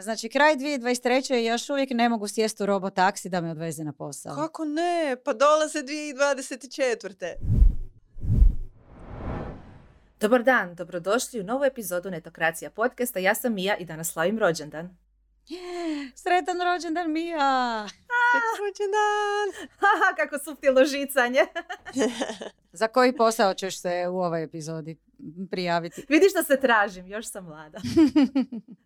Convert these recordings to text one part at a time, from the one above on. Znači, kraj 2023. još uvijek ne mogu sjesti u robotaksi da me odveze na posao. Kako ne? Pa dolaze 2024. Dobar dan, dobrodošli u novu epizodu Netokracija podcasta. Ja sam Mija i danas slavim rođendan. Sretan rođendan, Mija! Sretan rođendan! Kako suptilno žicanje! Za koji posao ćeš se u ovoj epizodi prijaviti? Vidiš da se tražim, još sam mlada.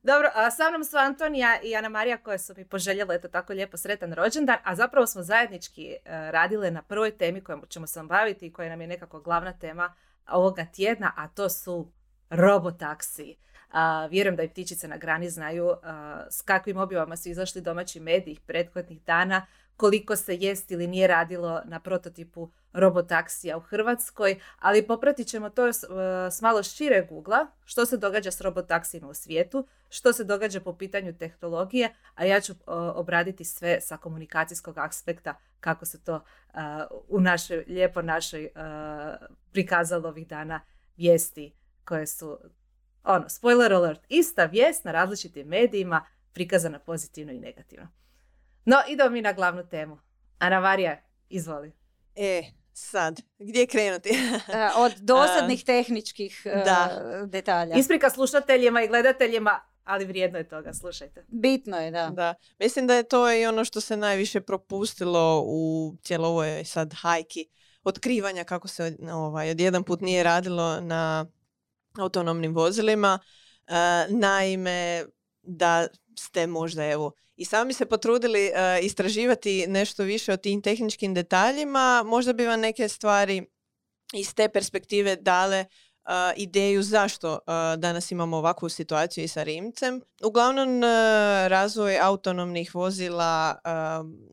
Dobro, sa mnom su Antonija i Ana Marija koje su mi poželjele eto tako lijepo sretan rođendan, a zapravo smo zajednički radile na prvoj temi kojom ćemo se baviti i koja nam je nekako glavna tema ovoga tjedna, a to su robotaksi. Vjerujem da i ptičice na grani znaju s kakvim objavama su izašli domaći mediji prethodnih dana, koliko se jest ili nije radilo na prototipu robotaksija u Hrvatskoj, ali popratit ćemo to s malo šire Google-a, što se događa s robotaksijima u svijetu, što se događa po pitanju tehnologije, a ja ću obraditi sve sa komunikacijskog aspekta kako se to u našoj, lijepo našoj prikazalo ovih dana vijesti koje su, ono, spoiler alert, ista vijest na različitim medijima prikazana pozitivno i negativno. No, idemo mi na glavnu temu. Ana Marija, izvoli. Sad, gdje krenuti? Od dosadnih tehničkih detalja. Isprika slušateljima i gledateljima, ali vrijedno je toga, slušajte. Bitno je, da. Mislim da je to i ono što se najviše propustilo u cijelo ovoj sad hajki otkrivanja kako se odjedan put nije radilo na autonomnim vozilima. Naime, da ste možda i sami se potrudili istraživati nešto više o tim tehničkim detaljima, možda bi vam neke stvari iz te perspektive dale ideju zašto danas imamo ovakvu situaciju i sa Rimcem. Uglavnom, razvoj autonomnih vozila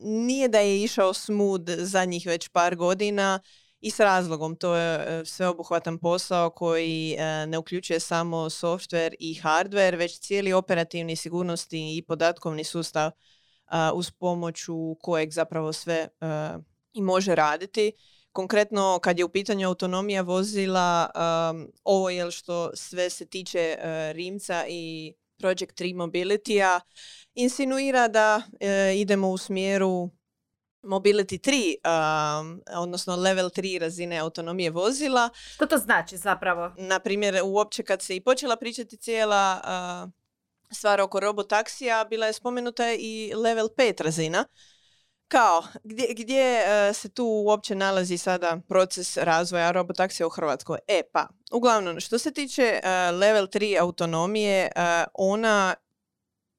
nije da je išao smooth zadnjih već par godina i s razlogom. To je sveobuhvatan posao koji ne uključuje samo software i hardware, već cijeli operativni sigurnosti i podatkovni sustav uz pomoću kojeg zapravo sve i može raditi. Konkretno, kad je u pitanju autonomija vozila, ovo je što sve se tiče Rimca i Project 3 Mobility-a, insinuira da idemo u smjeru Mobility 3, odnosno level 3 razine autonomije vozila. Što to znači zapravo? Naprimjer, uopće kad se i počela pričati cijela stvar oko robotaksija, bila je spomenuta i level 5 razina. Kao, gdje se tu uopće nalazi sada proces razvoja robotaksija u Hrvatskoj? Pa, uglavnom, što se tiče level 3 autonomije, ona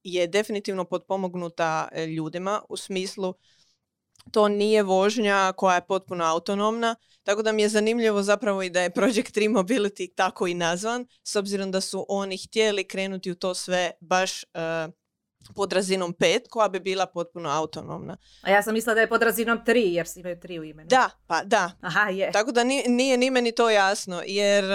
je definitivno potpomognuta ljudima u smislu to nije vožnja koja je potpuno autonomna, tako da mi je zanimljivo zapravo i da je Project 3 Mobility tako i nazvan, s obzirom da su oni htjeli krenuti u to sve baš pod razinom 5, koja bi bila potpuno autonomna. A ja sam mislila da je pod razinom 3, jer imaju 3 u imenu. Da. Aha, je. Tako da nije ni meni to jasno, jer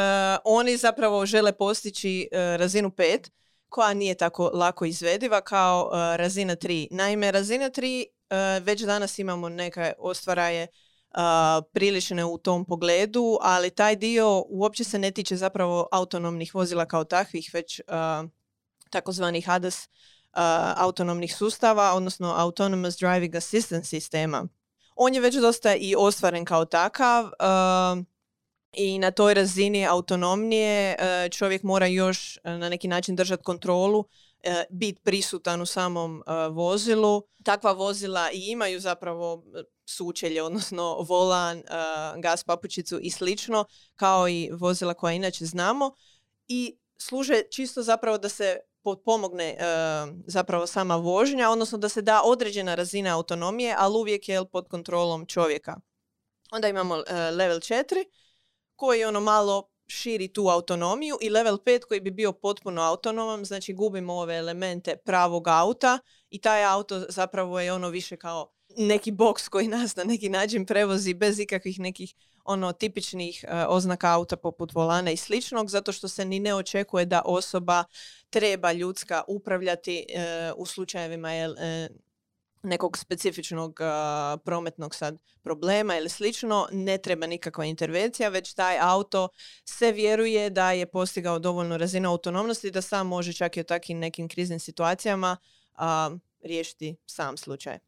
oni zapravo žele postići razinu 5, koja nije tako lako izvediva kao razina 3. Naime, razina 3 već danas imamo neke ostvaraje prilične u tom pogledu, ali taj dio uopće se ne tiče zapravo autonomnih vozila kao takvih, već takozvanih ADAS autonomnih sustava, odnosno Autonomous Driving Assistance sistema. On je već dosta i ostvaren kao takav i na toj razini autonomnije čovjek mora još na neki način držati kontrolu, biti prisutan u samom vozilu. Takva vozila i imaju zapravo sučelje, odnosno volan, gas papučicu i slično, kao i vozila koja inače znamo, i služe čisto zapravo da se potpomogne zapravo sama vožnja, odnosno da se da određena razina autonomije, ali uvijek je pod kontrolom čovjeka. Onda imamo level 4 koji je ono malo širi tu autonomiju i level 5 koji bi bio potpuno autonoman, znači gubimo ove elemente pravog auta i taj auto zapravo je ono više kao neki boks koji nas na neki način prevozi bez ikakvih nekih ono tipičnih oznaka auta poput volana i sličnog, zato što se ni ne očekuje da osoba treba ljudska upravljati u slučajevima nekog specifičnog prometnog sad problema ili slično, ne treba nikakva intervencija, već taj auto se vjeruje da je postigao dovoljnu razinu autonomnosti da sam može čak i u takvim nekim kriznim situacijama riješiti sam slučaj.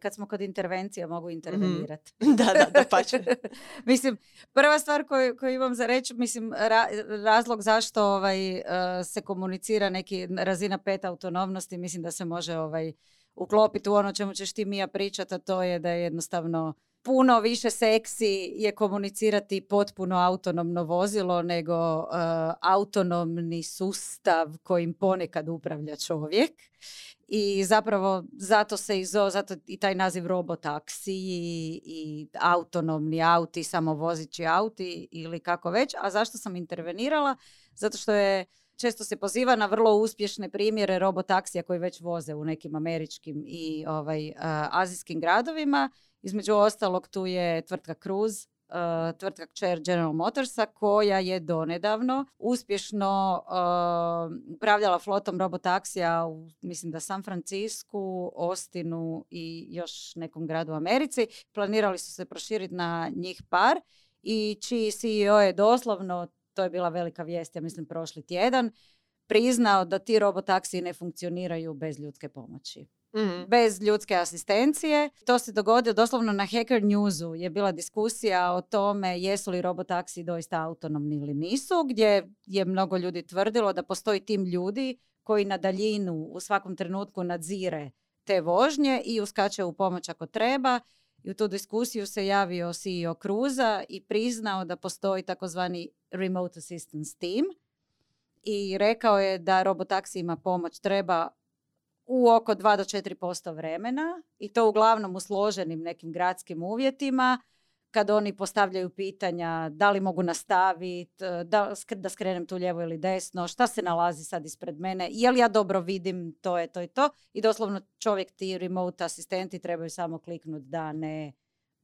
Kad smo kod intervencije, mogu intervenirati. Da, pače. Mislim, prva stvar koju imam za reći, mislim, razlog zašto se komunicira neki razina 5 autonomnosti, mislim da se može uklopiti u ono čemu ćeš ti Mija pričati, a to je da je jednostavno puno više seksi je komunicirati potpuno autonomno vozilo nego autonomni sustav kojim ponekad upravlja čovjek. I zapravo zato i taj naziv robotaksi i autonomni auti, samovozići auti ili kako već. A zašto sam intervenirala? Zato što često se poziva na vrlo uspješne primjere robotaksija koji već voze u nekim američkim i azijskim gradovima. Između ostalog, tu je tvrtka Cruise, tvrtka kćer General Motorsa, koja je donedavno uspješno upravljala flotom robotaksija u, mislim da, San Francisku, Austinu i još nekom gradu u Americi. Planirali su se proširiti na njih par i čiji CEO je doslovno, to je bila velika vijest, ja mislim prošli tjedan, priznao da ti robotaksiji ne funkcioniraju bez ljudske pomoći. Mm-hmm. Bez ljudske asistencije. To se dogodilo doslovno na Hacker Newsu. Je bila diskusija o tome jesu li robotaksi doista autonomni ili nisu, gdje je mnogo ljudi tvrdilo da postoji tim ljudi koji na daljinu u svakom trenutku nadzire te vožnje i uskače u pomoć ako treba. I u tu diskusiju se javio CEO Cruza i priznao da postoji takozvani Remote Assistance Team i rekao je da robotaksijima pomoć treba u oko 2-4% vremena i to uglavnom u složenim nekim gradskim uvjetima kad oni postavljaju pitanja da li mogu nastaviti, da skrenem tu lijevo ili desno, šta se nalazi sad ispred mene, je li ja dobro vidim, to je to i to. I doslovno čovjek, ti remote asistenti trebaju samo kliknuti da ne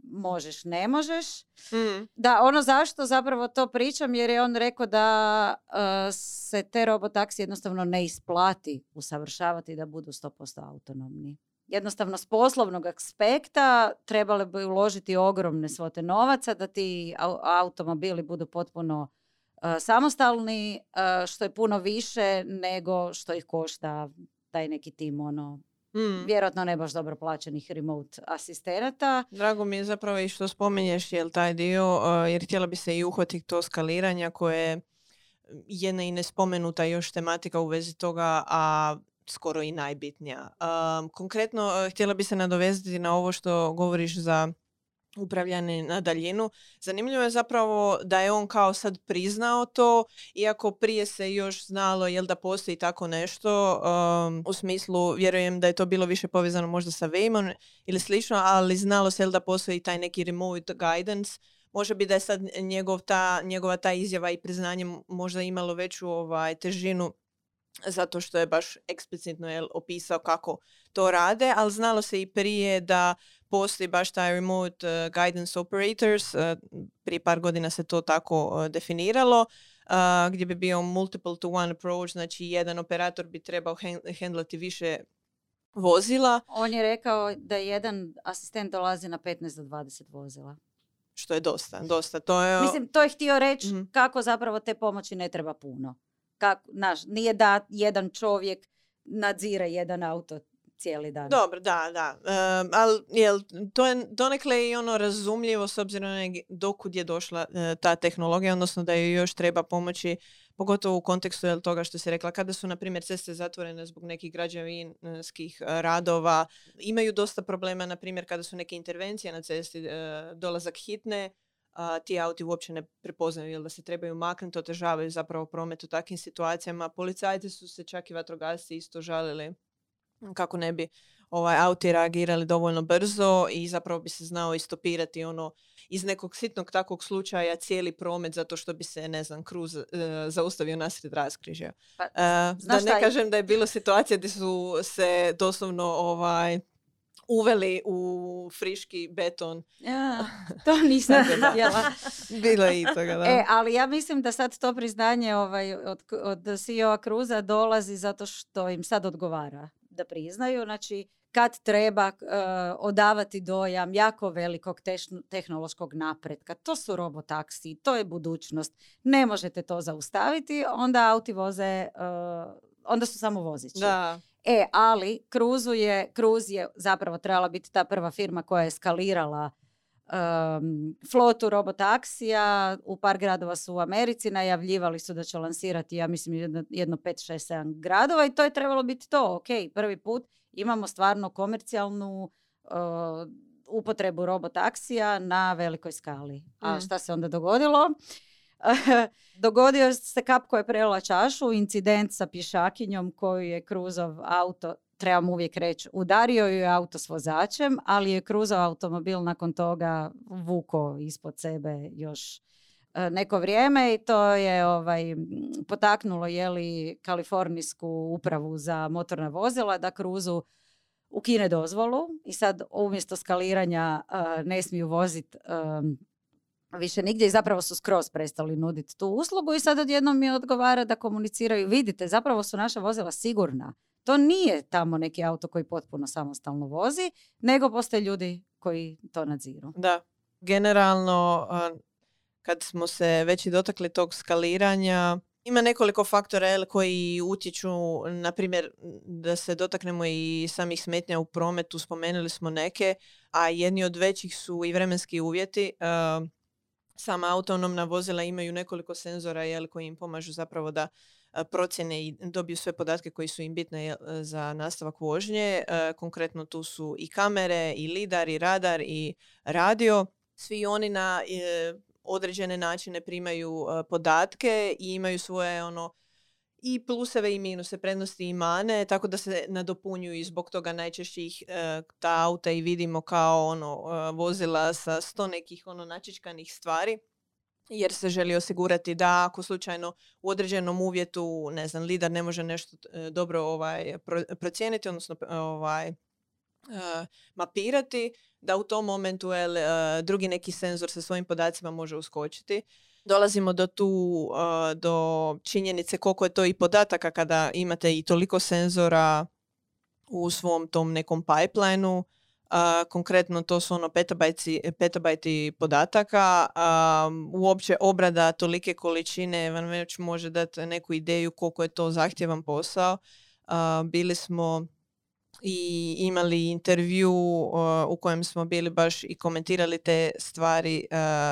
možeš, ne možeš. Mm. Da, ono zašto zapravo to pričam, jer je on rekao da se te robotaksi jednostavno ne isplati usavršavati da budu 100% autonomni. Jednostavno, s poslovnog aspekta trebale bi uložiti ogromne svote novaca da ti automobili budu potpuno samostalni, što je puno više nego što ih košta taj neki tim, vjerojatno ne baš dobro plaćenih remote asistenata. Drago mi je zapravo i što spomenješ taj dio, jer htjela bi se i uhvatiti to skaliranja koje je i nespomenuta još tematika u vezi toga, a skoro i najbitnija. Konkretno, htjela bi se nadovezati na ovo što govoriš za upravljanje na daljinu. Zanimljivo je zapravo da je on kao sad priznao to, iako prije se još znalo da postoji tako nešto, u smislu, vjerujem da je to bilo više povezano možda sa Waymom ili slično, ali znalo se da postoji taj neki remote guidance. Može biti da je sad njegova ta izjava i priznanje možda imalo veću težinu, zato što je baš eksplicitno opisao kako to rade, ali znalo se i prije da postoji baš taj remote guidance operators, prije par godina se to tako definiralo, gdje bi bio multiple to one approach, znači jedan operator bi trebao handlati više vozila. On je rekao da jedan asistent dolazi na 15 do 20 vozila. Što je dosta. To je... Mislim, to je htio reći kako zapravo te pomoći ne treba puno. Nije da jedan čovjek nadzira jedan auto cijeli dan. Dobro, da. Ali to je donekle i ono razumljivo s obzirom na dokud je došla ta tehnologija, odnosno da joj još treba pomoći, pogotovo u kontekstu toga što si rekla, kada su, na primjer, ceste zatvorene zbog nekih građevinskih radova. Imaju dosta problema, na primjer, kada su neke intervencije na cesti, dolazak hitne, ti auti uopće ne prepoznaju da se trebaju maknuti, otežavaju zapravo promet u takvim situacijama. Policajci su se, čak i vatrogasci, isto žalili kako ne bi auti reagirali dovoljno brzo i zapravo bi se znao istopirati iz nekog sitnog takvog slučaja cijeli promet, zato što bi se, Cruise zaustavio nasred raskrižja. Da ne kažem da je bilo situacija gdje su se doslovno uveli u friški beton. To nisam vidjela. Bilo je i toga, da. Ali ja mislim da sad to priznanje od CEO Cruza dolazi zato što im sad odgovara da priznaju. Znači, kad treba odavati dojam jako velikog tehnološkog napretka. To su robotaksi, to je budućnost. Ne možete to zaustaviti, onda auti voze, onda su samo vozići. Da. Ali Cruise je zapravo trebala biti ta prva firma koja je eskalirala flotu robotaksija. U par gradova su u Americi, najavljivali su da će lansirati, ja mislim, jedno 5, 6, 7 gradova i to je trebalo biti to. Ok, prvi put imamo stvarno komercijalnu upotrebu robotaksija na velikoj skali. A šta se onda dogodilo? Dogodio se kap koja je prelila čašu, incident sa pješakinjom koju je Cruiseov auto, trebam uvijek reći, udario ju je auto s vozačem, ali je Cruiseov automobil nakon toga vuko ispod sebe još neko vrijeme i to je potaknulo kalifornijsku upravu za motorna vozila da Cruiseu ukine dozvolu i sad umjesto skaliranja ne smiju voziti više nigdje i zapravo su skroz prestali nuditi tu uslugu i sad odjednom mi odgovara da komuniciraju. Vidite, zapravo su naša vozila sigurna. To nije tamo neki auto koji potpuno samostalno vozi, nego postoje ljudi koji to nadziru. Da, generalno kad smo se već i dotakli tog skaliranja, ima nekoliko faktora koji utječu, na primjer, da se dotaknemo i samih smetnja u prometu, spomenuli smo neke, a jedni od većih su i vremenski uvjeti. Sama autonomna vozila imaju nekoliko senzora koji im pomažu zapravo da procjene i dobiju sve podatke koji su im bitne za nastavak vožnje. Konkretno tu su i kamere, i lidar, i radar, i radio. Svi oni na određene načine primaju podatke i imaju svoje i pluseve i minuse, prednosti i mane, tako da se nadopunjuju i zbog toga najčešće ih ta auta i vidimo kao vozila sa 100 nekih načičkanih stvari, jer se želi osigurati da ako slučajno u određenom uvjetu, ne znam, lidar ne može nešto dobro procijeniti, odnosno mapirati, da u tom momentu drugi neki senzor sa svojim podacima može uskočiti. Dolazimo do činjenice koliko je to i podataka kada imate i toliko senzora u svom tom nekom pipeline-u. Konkretno to su petabajti podataka. Uopće obrada tolike količine vam već može dati neku ideju koliko je to zahtjevan posao. Bili smo i imali intervju u kojem smo bili baš i komentirali te stvari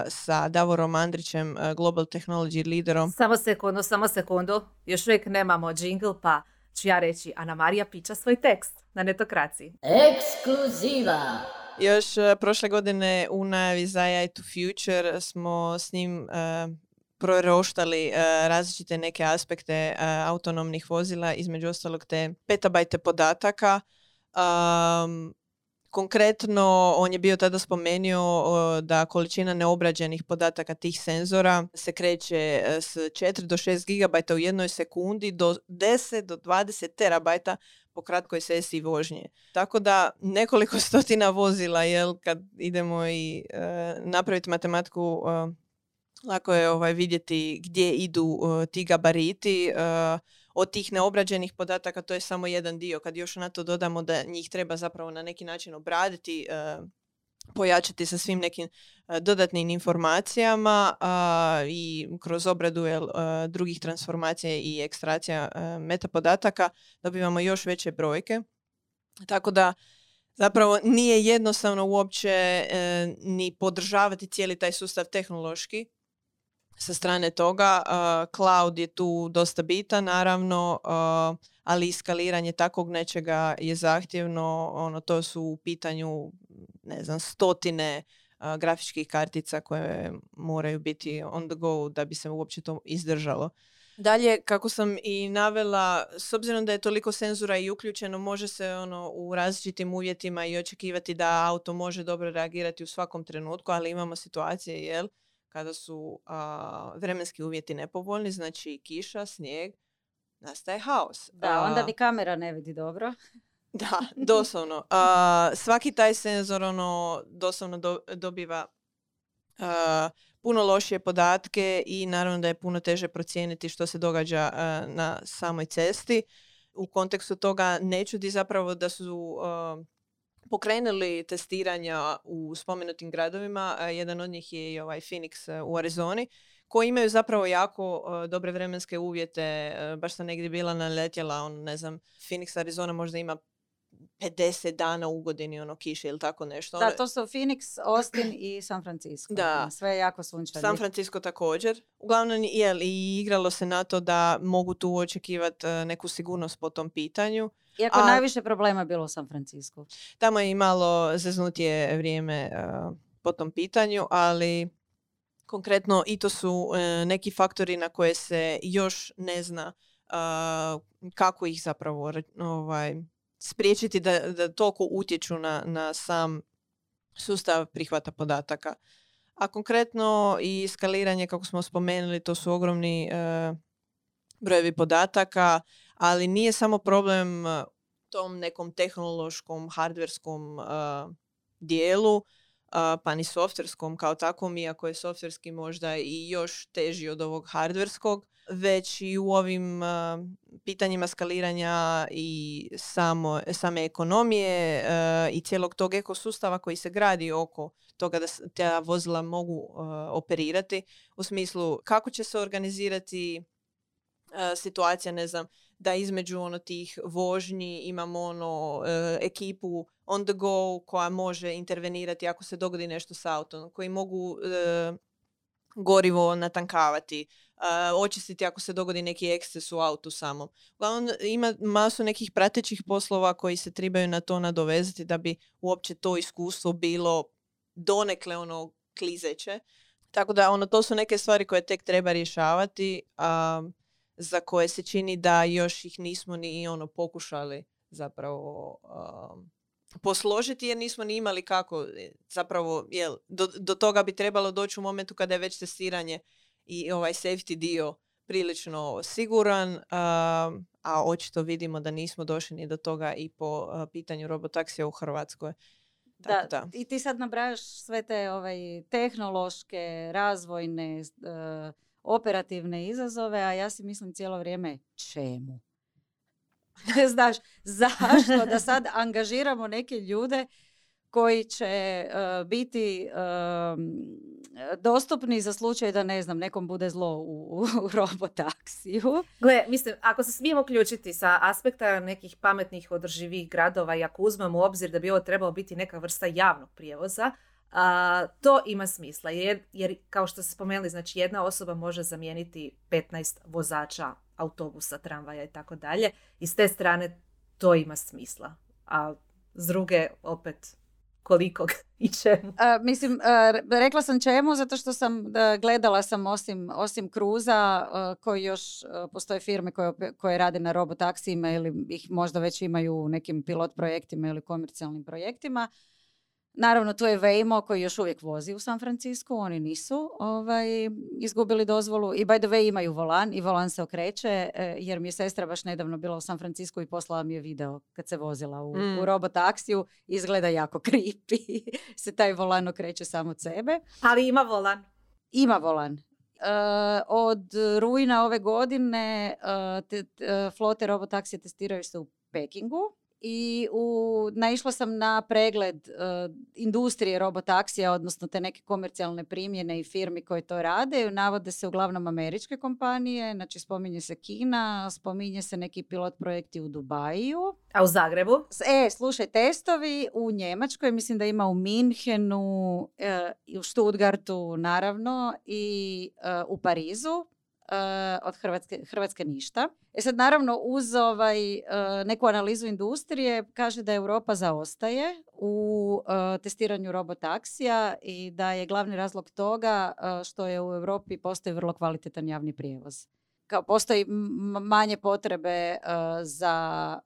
sa Davorom Andrićem, Global Technology Leaderom. Samo sekundu, još uvijek nemamo jingle, pa ću ja reći, Ana Marija piča svoj tekst na Netokraciji. Ekskluziva! Još prošle godine u najavi za AI2Future smo s njim proroštali različite neke aspekte autonomnih vozila, između ostalog te petabajte podataka. Konkretno, on je bio tada spomenuo da količina neobrađenih podataka tih senzora se kreće s 4 do 6 gigabajta u jednoj sekundi do 10 do 20 terabajta po kratkoj sesiji vožnje. Tako da nekoliko stotina vozila, kad idemo i napraviti matematiku, lako je vidjeti gdje idu ti gabariti. Od tih neobrađenih podataka to je samo jedan dio. Kad još na to dodamo da njih treba zapravo na neki način obraditi, pojačati sa svim nekim dodatnim informacijama i kroz obradu drugih transformacija i ekstracija metapodataka dobivamo još veće brojke. Tako da zapravo nije jednostavno uopće ni podržavati cijeli taj sustav tehnološki. Sa strane toga, cloud je tu dosta bitan, naravno, ali skaliranje takvog nečega je zahtjevno. To su u pitanju, ne znam, stotine grafičkih kartica koje moraju biti on the go da bi se uopće to izdržalo. Dalje, kako sam i navela, s obzirom da je toliko senzora i uključeno, može se u različitim uvjetima i očekivati da auto može dobro reagirati u svakom trenutku, ali imamo situacije, kada su vremenski uvjeti nepovoljni, znači kiša, snijeg, nastaje haos. Da, onda ni kamera ne vidi dobro. Da, doslovno. Svaki taj senzor doslovno dobiva puno lošije podatke i naravno da je puno teže procijeniti što se događa na samoj cesti. u kontekstu toga ne čudi zapravo da su pokrenuli testiranja u spomenutim gradovima. Jedan od njih je i ovaj Phoenix u Arizoni, koji imaju zapravo jako dobre vremenske uvjete. Baš sam negdje bila naletjela, Phoenix, Arizona možda ima 50 dana u godini kiše ili tako nešto. Da, to su Phoenix, Austin i San Francisco. Da. Sve je jako sunčano. San Francisco također. Uglavnom i igralo se na to da mogu tu očekivati neku sigurnost po tom pitanju. Iako najviše problema je bilo u San Francisco. Tamo je i malo zeznutije vrijeme po tom pitanju, ali konkretno i to su neki faktori na koje se još ne zna kako ih zapravo spriječiti da toliko utječu na sam sustav prihvata podataka. A konkretno i skaliranje, kako smo spomenuli, to su ogromni brojevi podataka, ali nije samo problem tom nekom tehnološkom, hardverskom dijelu, pa ni softverskom kao takvom, iako je softverski možda i još teži od ovog hardverskog, već i u ovim pitanjima skaliranja i same ekonomije i cijelog tog ekosustava koji se gradi oko toga da ta vozila mogu operirati, u smislu kako će se organizirati situacija, da između tih vožnji imamo ekipu on the go koja može intervenirati ako se dogodi nešto s autom, koji mogu gorivo natankavati, očistiti ako se dogodi neki eksces u autu samom. Uglavnom, ima masu nekih pratećih poslova koji se trebaju na to nadovezati da bi uopće to iskustvo bilo donekle klizeće. Tako da to su neke stvari koje tek treba rješavati, za koje se čini da još ih nismo ni pokušali zapravo posložiti, jer nismo ni imali kako zapravo, do toga bi trebalo doći u momentu kada je već testiranje i safety dio prilično siguran, a očito vidimo da nismo došli ni do toga i po pitanju robotaksija u Hrvatskoj. Da. I ti sad nabrajaš sve te tehnološke, razvojne, operativne izazove, a ja si mislim cijelo vrijeme čemu? Znaš, zašto da sad angažiramo neke ljude koji će biti dostupni za slučaj da, nekom bude zlo u robotaksiju. Gle, mislim, ako se smijemo uključiti sa aspekta nekih pametnih održivih gradova i ako uzmemo u obzir da bi ovo trebalo biti neka vrsta javnog prijevoza, to ima smisla, jer kao što ste spomenuli, znači jedna osoba može zamijeniti 15 vozača autobusa, tramvaja i tako dalje. I s te strane to ima smisla. A s druge opet kolikog i čemu? Rekla sam čemu zato što sam gledala sam osim Cruisa, koji još postoje firme koje rade na robotaksijima ili ih možda već imaju u nekim pilot projektima ili komercijalnim projektima. Naravno, tu je Waymo koji još uvijek vozi u San Francisco, oni nisu izgubili dozvolu i by the way imaju volan i volan se okreće, jer mi je sestra baš nedavno bila u San Francisco i poslala mi je video kad se vozila u robotaksiju. Izgleda jako creepy, se taj volan okreće sam od sebe. Ali ima volan. Ima volan. Od rujna ove godine flote robotaksije testiraju se u Pekingu. I naišla sam na pregled industrije robotaksija, odnosno te neke komercijalne primjene i firmi koje to rade. Navode se uglavnom američke kompanije, znači spominje se Kina, spominje se neki pilot projekti u Dubaju. A u Zagrebu? Slušaj, testovi u Njemačkoj, mislim da ima u Minhenu, u Stuttgartu naravno i u Parizu. Od Hrvatske ništa. Sad naravno uz neku analizu industrije kaže da Europa zaostaje u testiranju robotaksija i da je glavni razlog toga što je u Europi postoji vrlo kvalitetan javni prijevoz. Kao postoji manje potrebe za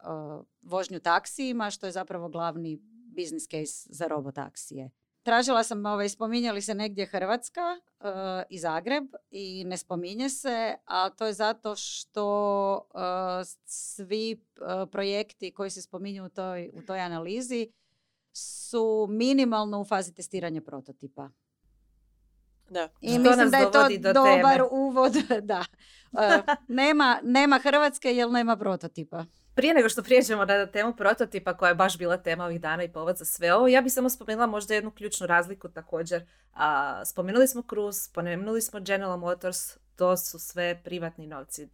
vožnju taksijima, što je zapravo glavni business case za robotaksije. Tražila sam, spominjali se negdje Hrvatska i Zagreb i ne spominje se, a to je zato što svi projekti koji se spominju u toj analizi su minimalno u fazi testiranja prototipa. Da. I mislim da je to dobar uvod. Da. Nema Hrvatske jer nema prototipa. Prije nego što prijeđemo na temu prototipa, koja je baš bila tema ovih dana i povod za sve ovo, ja bih samo spomenula možda jednu ključnu razliku također. Spomenuli smo Cruise, spomenuli smo General Motors, to su sve privatni novci.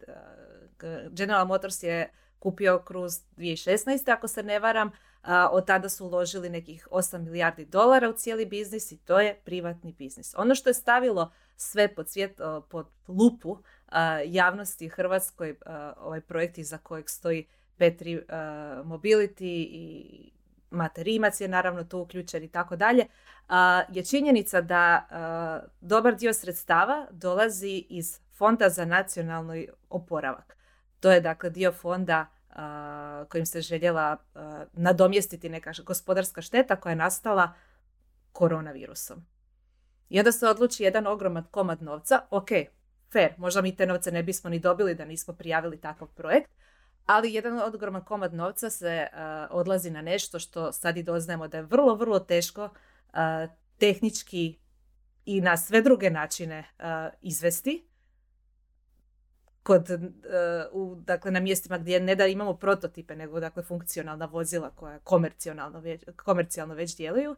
General Motors je kupio Cruise 2016. ako se ne varam, od tada su uložili nekih $8 milijardi u cijeli biznis i to je privatni biznis. Ono što je stavilo sve pod lupu javnosti Hrvatskoj, ovaj projekt iza kojeg stoji P3 Mobility i Mate Rimac je naravno tu uključen i tako dalje, je činjenica da dobar dio sredstava dolazi iz Fonda za nacionalni oporavak. To je dakle dio fonda kojim se željela nadomjestiti neka gospodarska šteta koja je nastala koronavirusom. I onda se odluči jedan ogroman komad novca, ok, fair, možda mi te novce ne bismo ni dobili da nismo prijavili takav projekt, ali jedan ogroman komad novca se odlazi na nešto što sad i doznajemo da je vrlo, vrlo teško tehnički i na sve druge načine izvesti. Dakle, na mjestima gdje ne da imamo prototipe, nego dakle, funkcionalna vozila koja komercijalno već djeluju.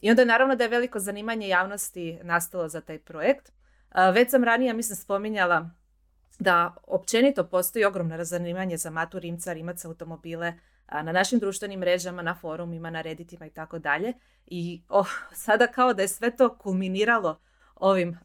I onda naravno da je veliko zanimanje javnosti nastalo za taj projekt. Već sam ranije, mislim, spominjala da općenito postoji ogromno zanimanje za Matu Rimca, Rimac automobile, na našim društvenim mrežama, na forumima, na Redditima i tako dalje. I sada kao da je sve to kulminiralo ovim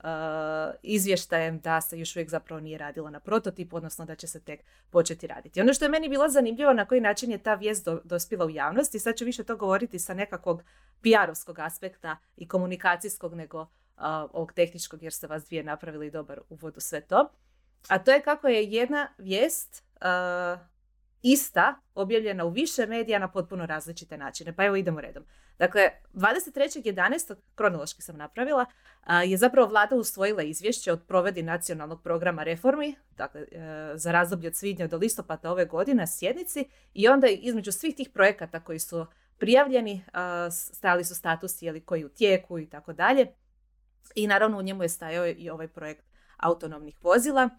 izvještajem da se još uvijek zapravo nije radilo na prototipu, odnosno da će se tek početi raditi. Ono što je meni bilo zanimljivo na koji način je ta vijest dospila u javnost, i sad ću više to govoriti sa nekakvog PR-ovskog aspekta i komunikacijskog nego ovog tehničkog, jer ste vas dvije napravili dobar uvod u sve to. A to je kako je jedna vijest ista objavljena u više medija na potpuno različite načine. Pa evo idemo redom. Dakle, 23.11. kronološki sam napravila, je zapravo vlada usvojila izvješće od provedi nacionalnog programa reformi, dakle, za razdoblje od svibnja do listopada ove godine na sjednici, i onda između svih tih projekata koji su prijavljeni stajali su statusi ili koji u tijeku i tako dalje. I naravno u njemu je stajao i ovaj projekt autonomnih vozila,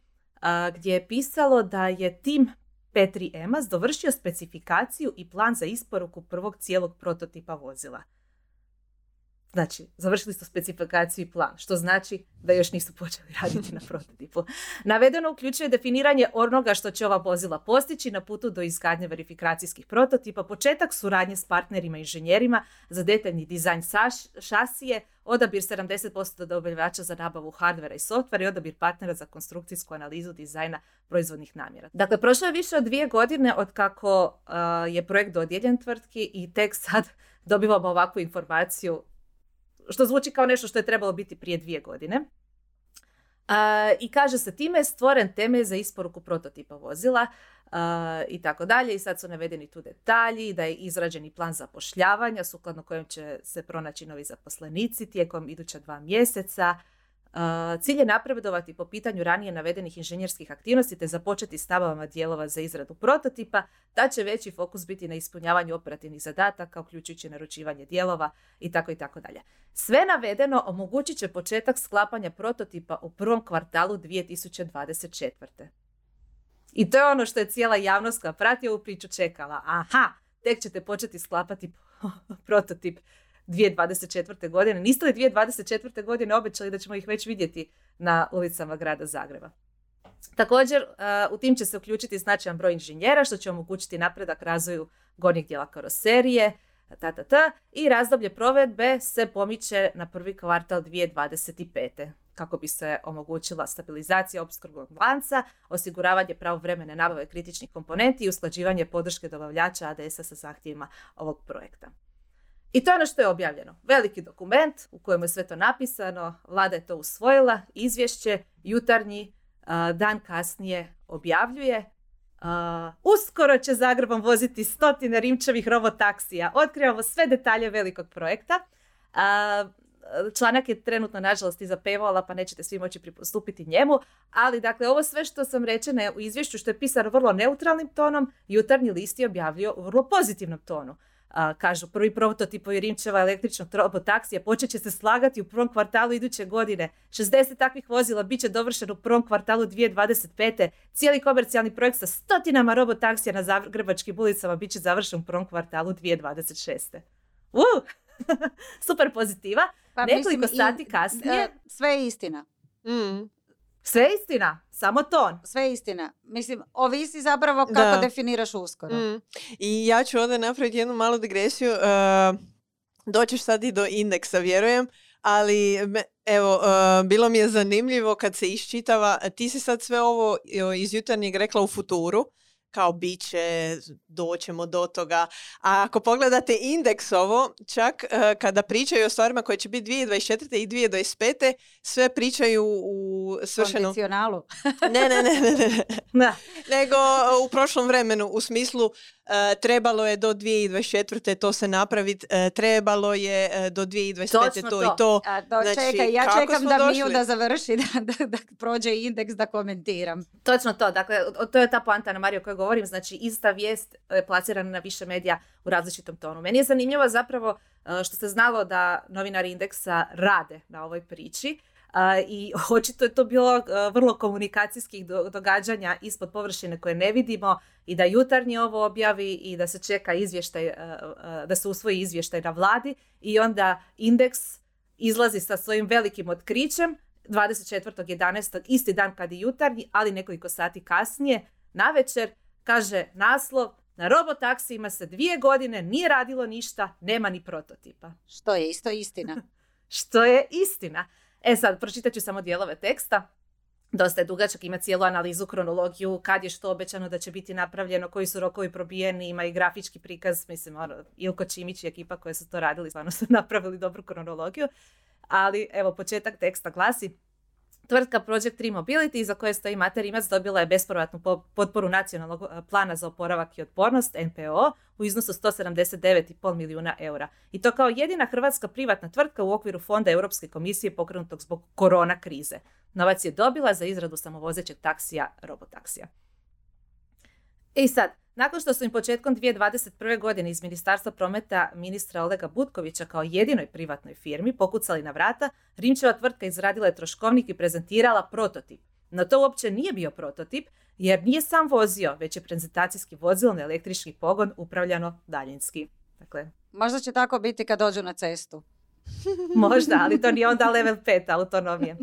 gdje je pisalo da je tim P3M-a dovršio specifikaciju i plan za isporuku prvog cijelog prototipa vozila. Znači, završili su specifikaciju i plan, što znači da još nisu počeli raditi na prototipu. Navedeno uključuje definiranje onoga što će ova vozila postići na putu do izgradnje verifikacijskih prototipa, početak suradnje s partnerima i inženjerima za detaljni dizajn šasije, odabir 70% dobavljača za nabavu hardvera i softvera i odabir partnera za konstrukcijsku analizu dizajna proizvodnih namjera. Dakle, prošlo je više od 2 godine od kako je projekt dodijeljen tvrtki i tek sad dobivamo ovakvu informaciju, što zvuči kao nešto što je trebalo biti prije 2 godine. I kaže se, time je stvoren temelj za isporuku prototipa vozila i tako dalje. I sad su navedeni tu detalji, da je izrađen i plan zapošljavanja, sukladno kojem će se pronaći novi zaposlenici tijekom iduća 2 mjeseca. Cilj je napredovati po pitanju ranije navedenih inženjerskih aktivnosti te započeti s nabavama dijelova za izradu prototipa, da će veći fokus biti na ispunjavanju operativnih zadataka, uključujući naručivanje dijelova i tako dalje. Sve navedeno omogućit će početak sklapanja prototipa u prvom kvartalu 2024. I to je ono što je cijela javnost koja prati ovu priču čekala. Aha, tek ćete početi sklapati prototip 2024. godine. Niste li 2024. godine obećali da ćemo ih već vidjeti na ulicama grada Zagreba? Također, u tim će se uključiti značajan broj inženjera, što će omogućiti napredak razvoju gornjih dijela karoserije, i razdoblje provedbe se pomiče na prvi kvartal 2025. kako bi se omogućila stabilizacija opskrbnog lanca, osiguravanje pravovremene nabave kritičnih komponenti i usklađivanje podrške dobavljača ADS-a sa zahtjevima ovog projekta. I to je ono što je objavljeno. Veliki dokument u kojem je sve to napisano, vlada je to usvojila, izvješće jutarnji dan kasnije objavljuje. Uskoro će Zagrebom voziti 100 Rimčevih robotaksija. Otkrivamo sve detalje velikog projekta. članak je trenutno nažalost iza paywalla, pa nećete svi moći pristupiti njemu, ali dakle ovo sve što sam rečena u izvješću, što je pisano vrlo neutralnim tonom, Jutarnji list je objavio u vrlo pozitivnom tonu. Kažu, prvi prototip Rimčeva električnog robotaksija počet će se slagati u prvom kvartalu iduće godine. 60 takvih vozila bit će dovršeno u prvom kvartalu 2025. Cijeli komercijalni projekt sa 100 robotaksija na zagrebačkim ulicama bit će završen u prvom kvartalu 2026. Super pozitiva. Pa, nekoliko sati kasnije... Sve je istina. Sve je istina, samo ton. Sve je istina. Mislim, ovisi zapravo kako definiraš uskoro. I ja ću onda napraviti jednu malu digresiju. Doćeš sad i do indeksa, vjerujem. Ali evo, bilo mi je zanimljivo kad se iščitava. Ti si sad sve ovo iz Jutarnjeg rekla u futuru. Kao bit će, doćemo do toga. A ako pogledate indeksovo, čak kada pričaju o stvarima koje će biti 2024. i 2025. sve pričaju u svršenom... Kondicionalu. Ne. Nego u prošlom vremenu, u smislu trebalo je do 2024. to se napraviti, trebalo je do 2025. to i to. Znači, čekaj, ja čekam da došli? Miju da završi, da prođe indeks, da komentiram. Točno to, dakle, to je ta poanta, Ana Marija, o kojoj govorim, znači ista vijest je plasirana na više medija u različitom tonu. Meni je zanimljivo zapravo što se znalo da novinari indeksa rade na ovoj priči i očito je to bilo vrlo komunikacijskih događanja ispod površine koje ne vidimo i da Jutarnji ovo objavi i da se čeka izvještaj, da se usvoji izvještaj na vladi i onda indeks izlazi sa svojim velikim otkrićem 24.11. isti dan kad i Jutarnji, ali nekoliko sati kasnije navečer, kaže naslov: na robotaksijima se 2 godine nije radilo ništa, nema ni prototipa. Što je isto istina. Što je istina. E sad, pročitat ću samo dijelove teksta. Dosta je dugačak, ima cijelu analizu, kronologiju, kad je što obećano da će biti napravljeno, koji su rokovi probijeni, ima i grafički prikaz, mislim, Ilko Čimić i ekipa koja su to radili, stvarno su napravili dobru kronologiju. Ali evo, početak teksta glasi: tvrtka P3 Mobility, iza koje stoji Mate Rimac, dobila je bespovratnu potporu Nacionalnog plana za oporavak i otpornost, NPO, u iznosu 179,5 milijuna eura. I to kao jedina hrvatska privatna tvrtka u okviru Fonda Europske komisije pokrenutog zbog korona krize. Novac je dobila za izradu samovozećeg taksija, robotaksija. I sad, nakon što su im početkom 2021. godine iz Ministarstva prometa ministra Olega Butkovića kao jedinoj privatnoj firmi pokucali na vrata, Rimčeva tvrtka izradila je troškovnik i prezentirala prototip. No to uopće nije bio prototip, jer nije sam vozio, već je prezentacijski vozilo na električni pogon upravljano daljinski. Dakle, možda će tako biti kad dođu na cestu. Možda, ali to nije onda level 5 autonomije.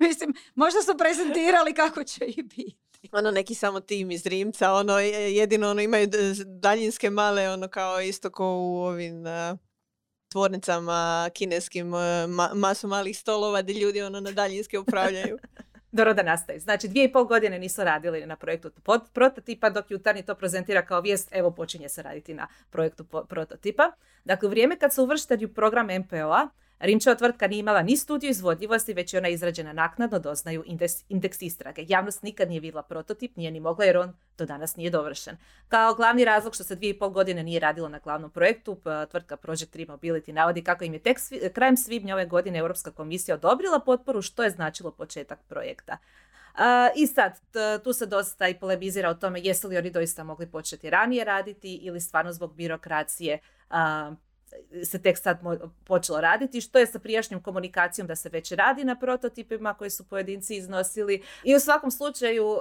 Mislim, možda su prezentirali kako će i biti. Ono neki samo tim iz Rimca, ono jedino ono imaju daljinske male, ono kao isto kao u ovim tvornicama kineskim, masu malih stolova gdje ljudi ono na daljinske upravljaju. Dobro da nastaje. Znači 2,5 godine nisu radili na projektu prototipa, dok Jutarnji to prezentira kao vijest, evo počinje se raditi na projektu prototipa. Dakle, u vrijeme kad su uvršteni u program MPO-a, Rimčeva tvrtka nije imala ni studiju izvodljivosti, već je ona izrađena naknadno, doznaju indeks istrage. Javnost nikad nije vidjela prototip, nije ni mogla jer on do danas nije dovršen. Kao glavni razlog što se 2,5 godine nije radilo na glavnom projektu, tvrtka P3 Mobility navodi kako im je tek krajem svibnja ove godine Europska komisija odobrila potporu, što je značilo početak projekta. I sad, tu se dosta i polemizira o tome jesu li oni doista mogli početi ranije raditi ili stvarno zbog birokracije se tek sad počelo raditi, što je sa prijašnjom komunikacijom da se već radi na prototipima koje su pojedinci iznosili. I u svakom slučaju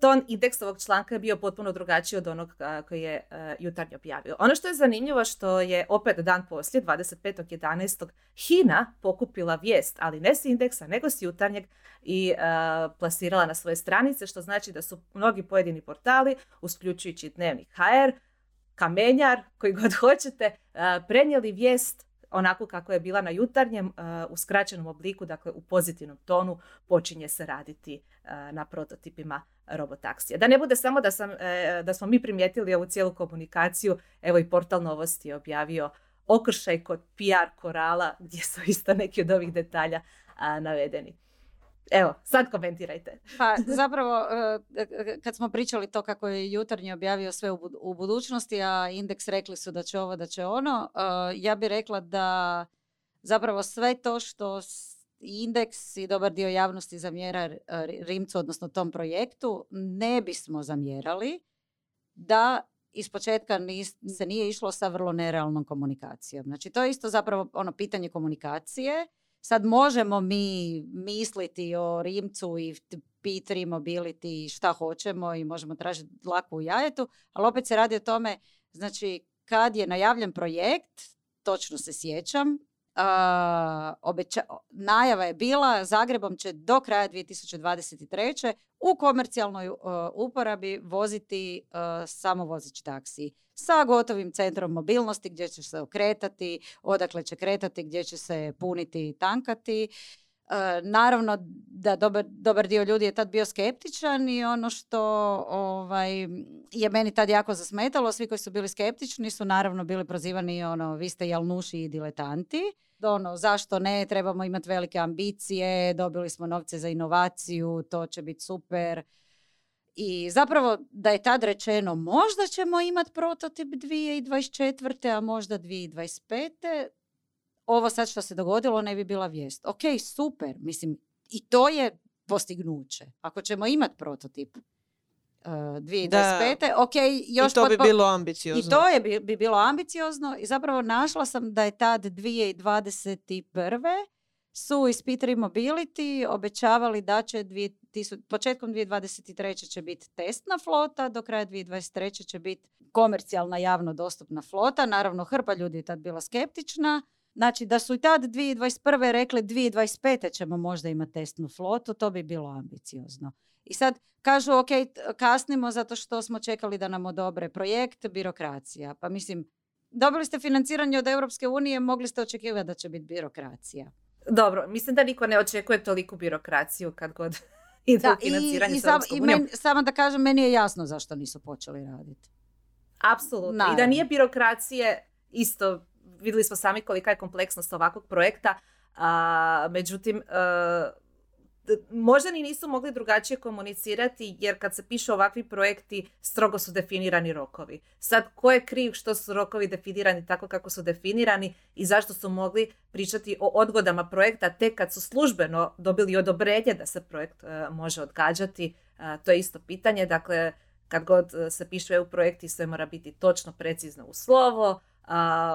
ton indeksovog članka je bio potpuno drugačiji od onog koji je Jutarnji objavio. Ono što je zanimljivo što je opet dan poslije, 25.11. HINA pokupila vijest, ali ne s indeksa, nego s Jutarnjeg i plasirala na svoje stranice, što znači da su mnogi pojedini portali, uključujući Dnevnik.hr, Kamenjar, koji god hoćete, prenijeli vijest onako kako je bila na Jutarnjem u skraćenom obliku, dakle u pozitivnom tonu, počinje se raditi na prototipima robotaksija. Da ne bude samo da smo mi primijetili ovu cijelu komunikaciju, evo i portal Novosti je objavio okršaj kod PR Korala, gdje su isto neki od ovih detalja navedeni. Evo, sad komentirajte. Pa zapravo, kad smo pričali to kako je Jutarnji objavio sve u budućnosti, a indeks rekli su da će ovo, da će ono, ja bih rekla da zapravo sve to što indeks i dobar dio javnosti zamjera Rimcu, odnosno tom projektu, ne bismo zamjerali da ispočetka se nije išlo sa vrlo nerealnom komunikacijom. Znači, to je isto zapravo ono pitanje komunikacije. Sad možemo mi misliti o Rimcu i P3 Mobility i šta hoćemo i možemo tražiti dlaku u jajetu, ali opet se radi o tome, znači, kad je najavljen projekt, točno se sjećam, najava je bila Zagrebom će do kraja 2023. u komercijalnoj uporabi voziti samovozić taksi sa gotovim centrom mobilnosti gdje će se okretati, odakle će kretati, gdje će se puniti i tankati. Naravno da dobar dio ljudi je tad bio skeptičan i ono što je meni tad jako zasmetalo, svi koji su bili skeptični su naravno bili prozivani vi ste jalnuši i diletanti, zašto ne, trebamo imati velike ambicije, dobili smo novce za inovaciju, to će biti super. I zapravo da je tad rečeno možda ćemo imati prototip 2024. a možda 2025. ovo sad što se dogodilo ne bi bila vijest. Ok, super, mislim, i to je postignuće. Ako ćemo imati prototip 2025. Da. Ok, još i to bi bilo ambiciozno. I to bi bilo ambiciozno i zapravo našla sam da je tad 2021. su iz P3 Mobility obećavali da će početkom 2023. će biti testna flota, do kraja 2023. će biti komercijalna javno dostupna flota. Naravno, hrpa ljudi je tad bila skeptična. Znači, da su i tad 2021. rekli 2025. ćemo možda imati testnu flotu, to bi bilo ambiciozno. I sad kažu, ok, kasnimo zato što smo čekali da nam odobre projekt, birokracija. Pa mislim, dobili ste financiranje od Europske unije, mogli ste očekivati da će biti birokracija. Dobro, mislim da niko ne očekuje toliku birokraciju kad god idu u financiranje s Europskom unijom. Samo da kažem, meni je jasno zašto nisu počeli raditi. Apsolutno. Naravno. I da nije birokracije isto... Vidjeli smo sami kolika je kompleksnost ovakvog projekta, međutim, možda ni nisu mogli drugačije komunicirati, jer kad se pišu ovakvi projekti, strogo su definirani rokovi. Sad, ko je kriv što su rokovi definirani tako kako su definirani i zašto su mogli pričati o odgodama projekta tek kad su službeno dobili odobrenje da se projekt može odgađati? To je isto pitanje. Dakle, kad god se pišu EU projekti, sve mora biti točno, precizno u slovo.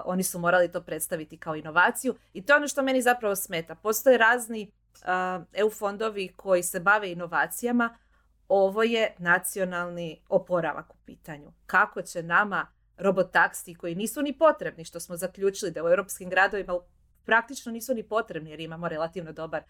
Oni su morali to predstaviti kao inovaciju i to je ono što meni zapravo smeta. Postoje razni EU fondovi koji se bave inovacijama. Ovo je nacionalni oporavak u pitanju. Kako će nama robotaksi koji nisu ni potrebni, što smo zaključili da u europskim gradovima praktično nisu ni potrebni jer imamo relativno dobar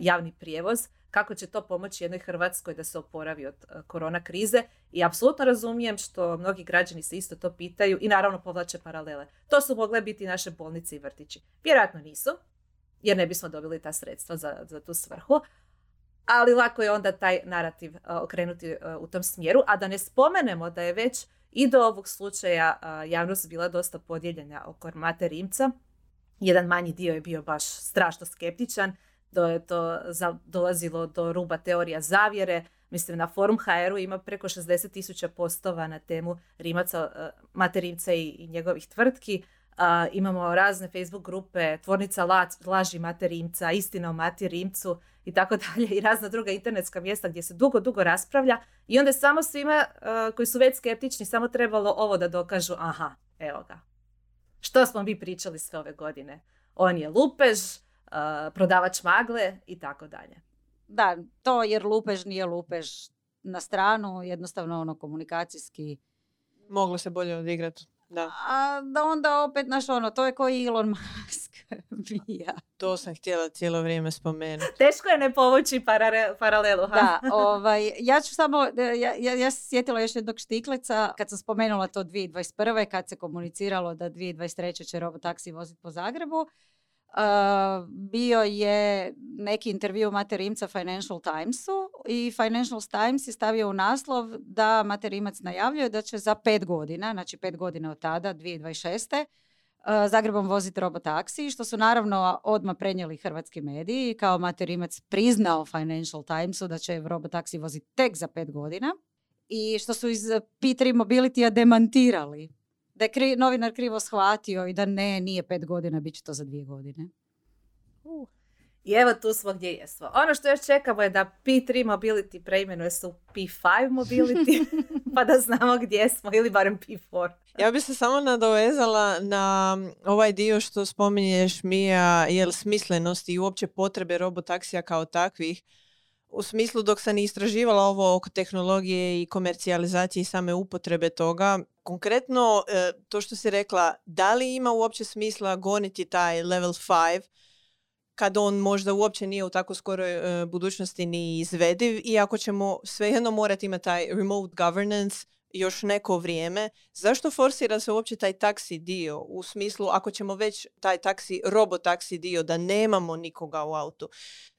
javni prijevoz, kako će to pomoći jednoj Hrvatskoj da se oporavi od korona krize? I apsolutno razumijem što mnogi građani se isto to pitaju i naravno povlače paralele. To su mogle biti naše bolnice i vrtići. Vjerojatno nisu, jer ne bismo dobili ta sredstva za tu svrhu, ali lako je onda taj narativ okrenuti u tom smjeru, a da ne spomenemo da je već i do ovog slučaja javnost bila dosta podijeljena oko Mate Rimca. Jedan manji dio je bio baš strašno skeptičan, dolazilo do ruba teorija zavjere. Mislim, na forum HR-u ima preko 60,000 postova na temu Mate Rimca i njegovih tvrtki. Imamo razne Facebook grupe, tvornica laži Mate Rimca, istina o Mati Rimcu i tako dalje, i razna druga internetska mjesta gdje se dugo raspravlja. I onda je samo svima koji su već skeptični samo trebalo ovo da dokažu, aha, evo ga. Što smo mi pričali sve ove godine? On je lupež, prodavač magle i tako dalje. Da, to jer lupež nije lupež na stranu, jednostavno komunikacijski... Moglo se bolje odigrati, da. A da onda opet, to je koji Elon Musk bija. To sam htjela cijelo vrijeme spomenuti. Teško je ne povući paralelu. Ha? Da, ja ću samo, ja se sjetila još jednog štikleca kad sam spomenula to 2021. kad se komuniciralo da 2023. će robotaksi voziti po Zagrebu. Bio je neki intervju Mate Rimca Financial Timesu i Financial Times je stavio u naslov da Mate Rimac najavljuje da će za 5 godina, znači 5 godina od tada, 2026. Zagrebom voziti robotaksi, što su naravno odmah prenijeli hrvatski mediji, kao Mate Rimac priznao Financial Timesu da će robotaksi voziti tek za 5 godina i što su iz P3 Mobility-a demantirali da je novinar krivo shvatio i da nije 5 godina, bit će to za 2 godine. I evo tu smo gdje jesmo. Ono što još čekamo je da P3 Mobility preimenuje se u P5 Mobility, pa da znamo gdje smo, ili barem P4. Ja bih se samo nadovezala na ovaj dio što spominješ, Mija, jel smislenosti i uopće potrebe robotaksija kao takvih. U smislu, dok sam istraživala ovo oko tehnologije i komercijalizacije i same upotrebe toga, konkretno to što si rekla, da li ima uopće smisla goniti taj level 5, kad on možda uopće nije u tako skoroj budućnosti ni izvediv, i ako ćemo svejedno morati imati taj remote governance još neko vrijeme, zašto forsira se uopće taj taksi dio? U smislu, ako ćemo već taj taksi, robotaksi dio, da nemamo nikoga u autu,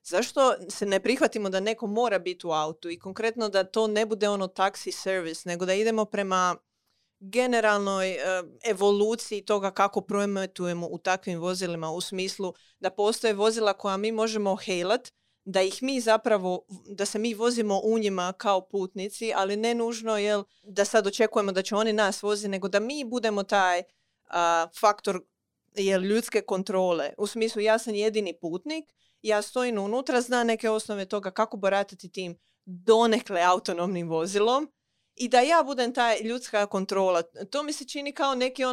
zašto se ne prihvatimo da neko mora biti u autu, i konkretno da to ne bude ono taksi servis, nego da idemo prema generalnoj evoluciji toga kako prometujemo u takvim vozilima, u smislu da postoje vozila koja mi možemo hejlat, da ih mi zapravo, da se mi vozimo u njima kao putnici, ali ne nužno jel, da sad očekujemo da će oni nas vozi, nego da mi budemo taj faktor jel, ljudske kontrole. U smislu, ja sam jedini putnik, ja stojim unutra, znam neke osnove toga kako baratati tim donekle autonomnim vozilom, i da ja budem ta ljudska kontrola. To mi se čini kao neki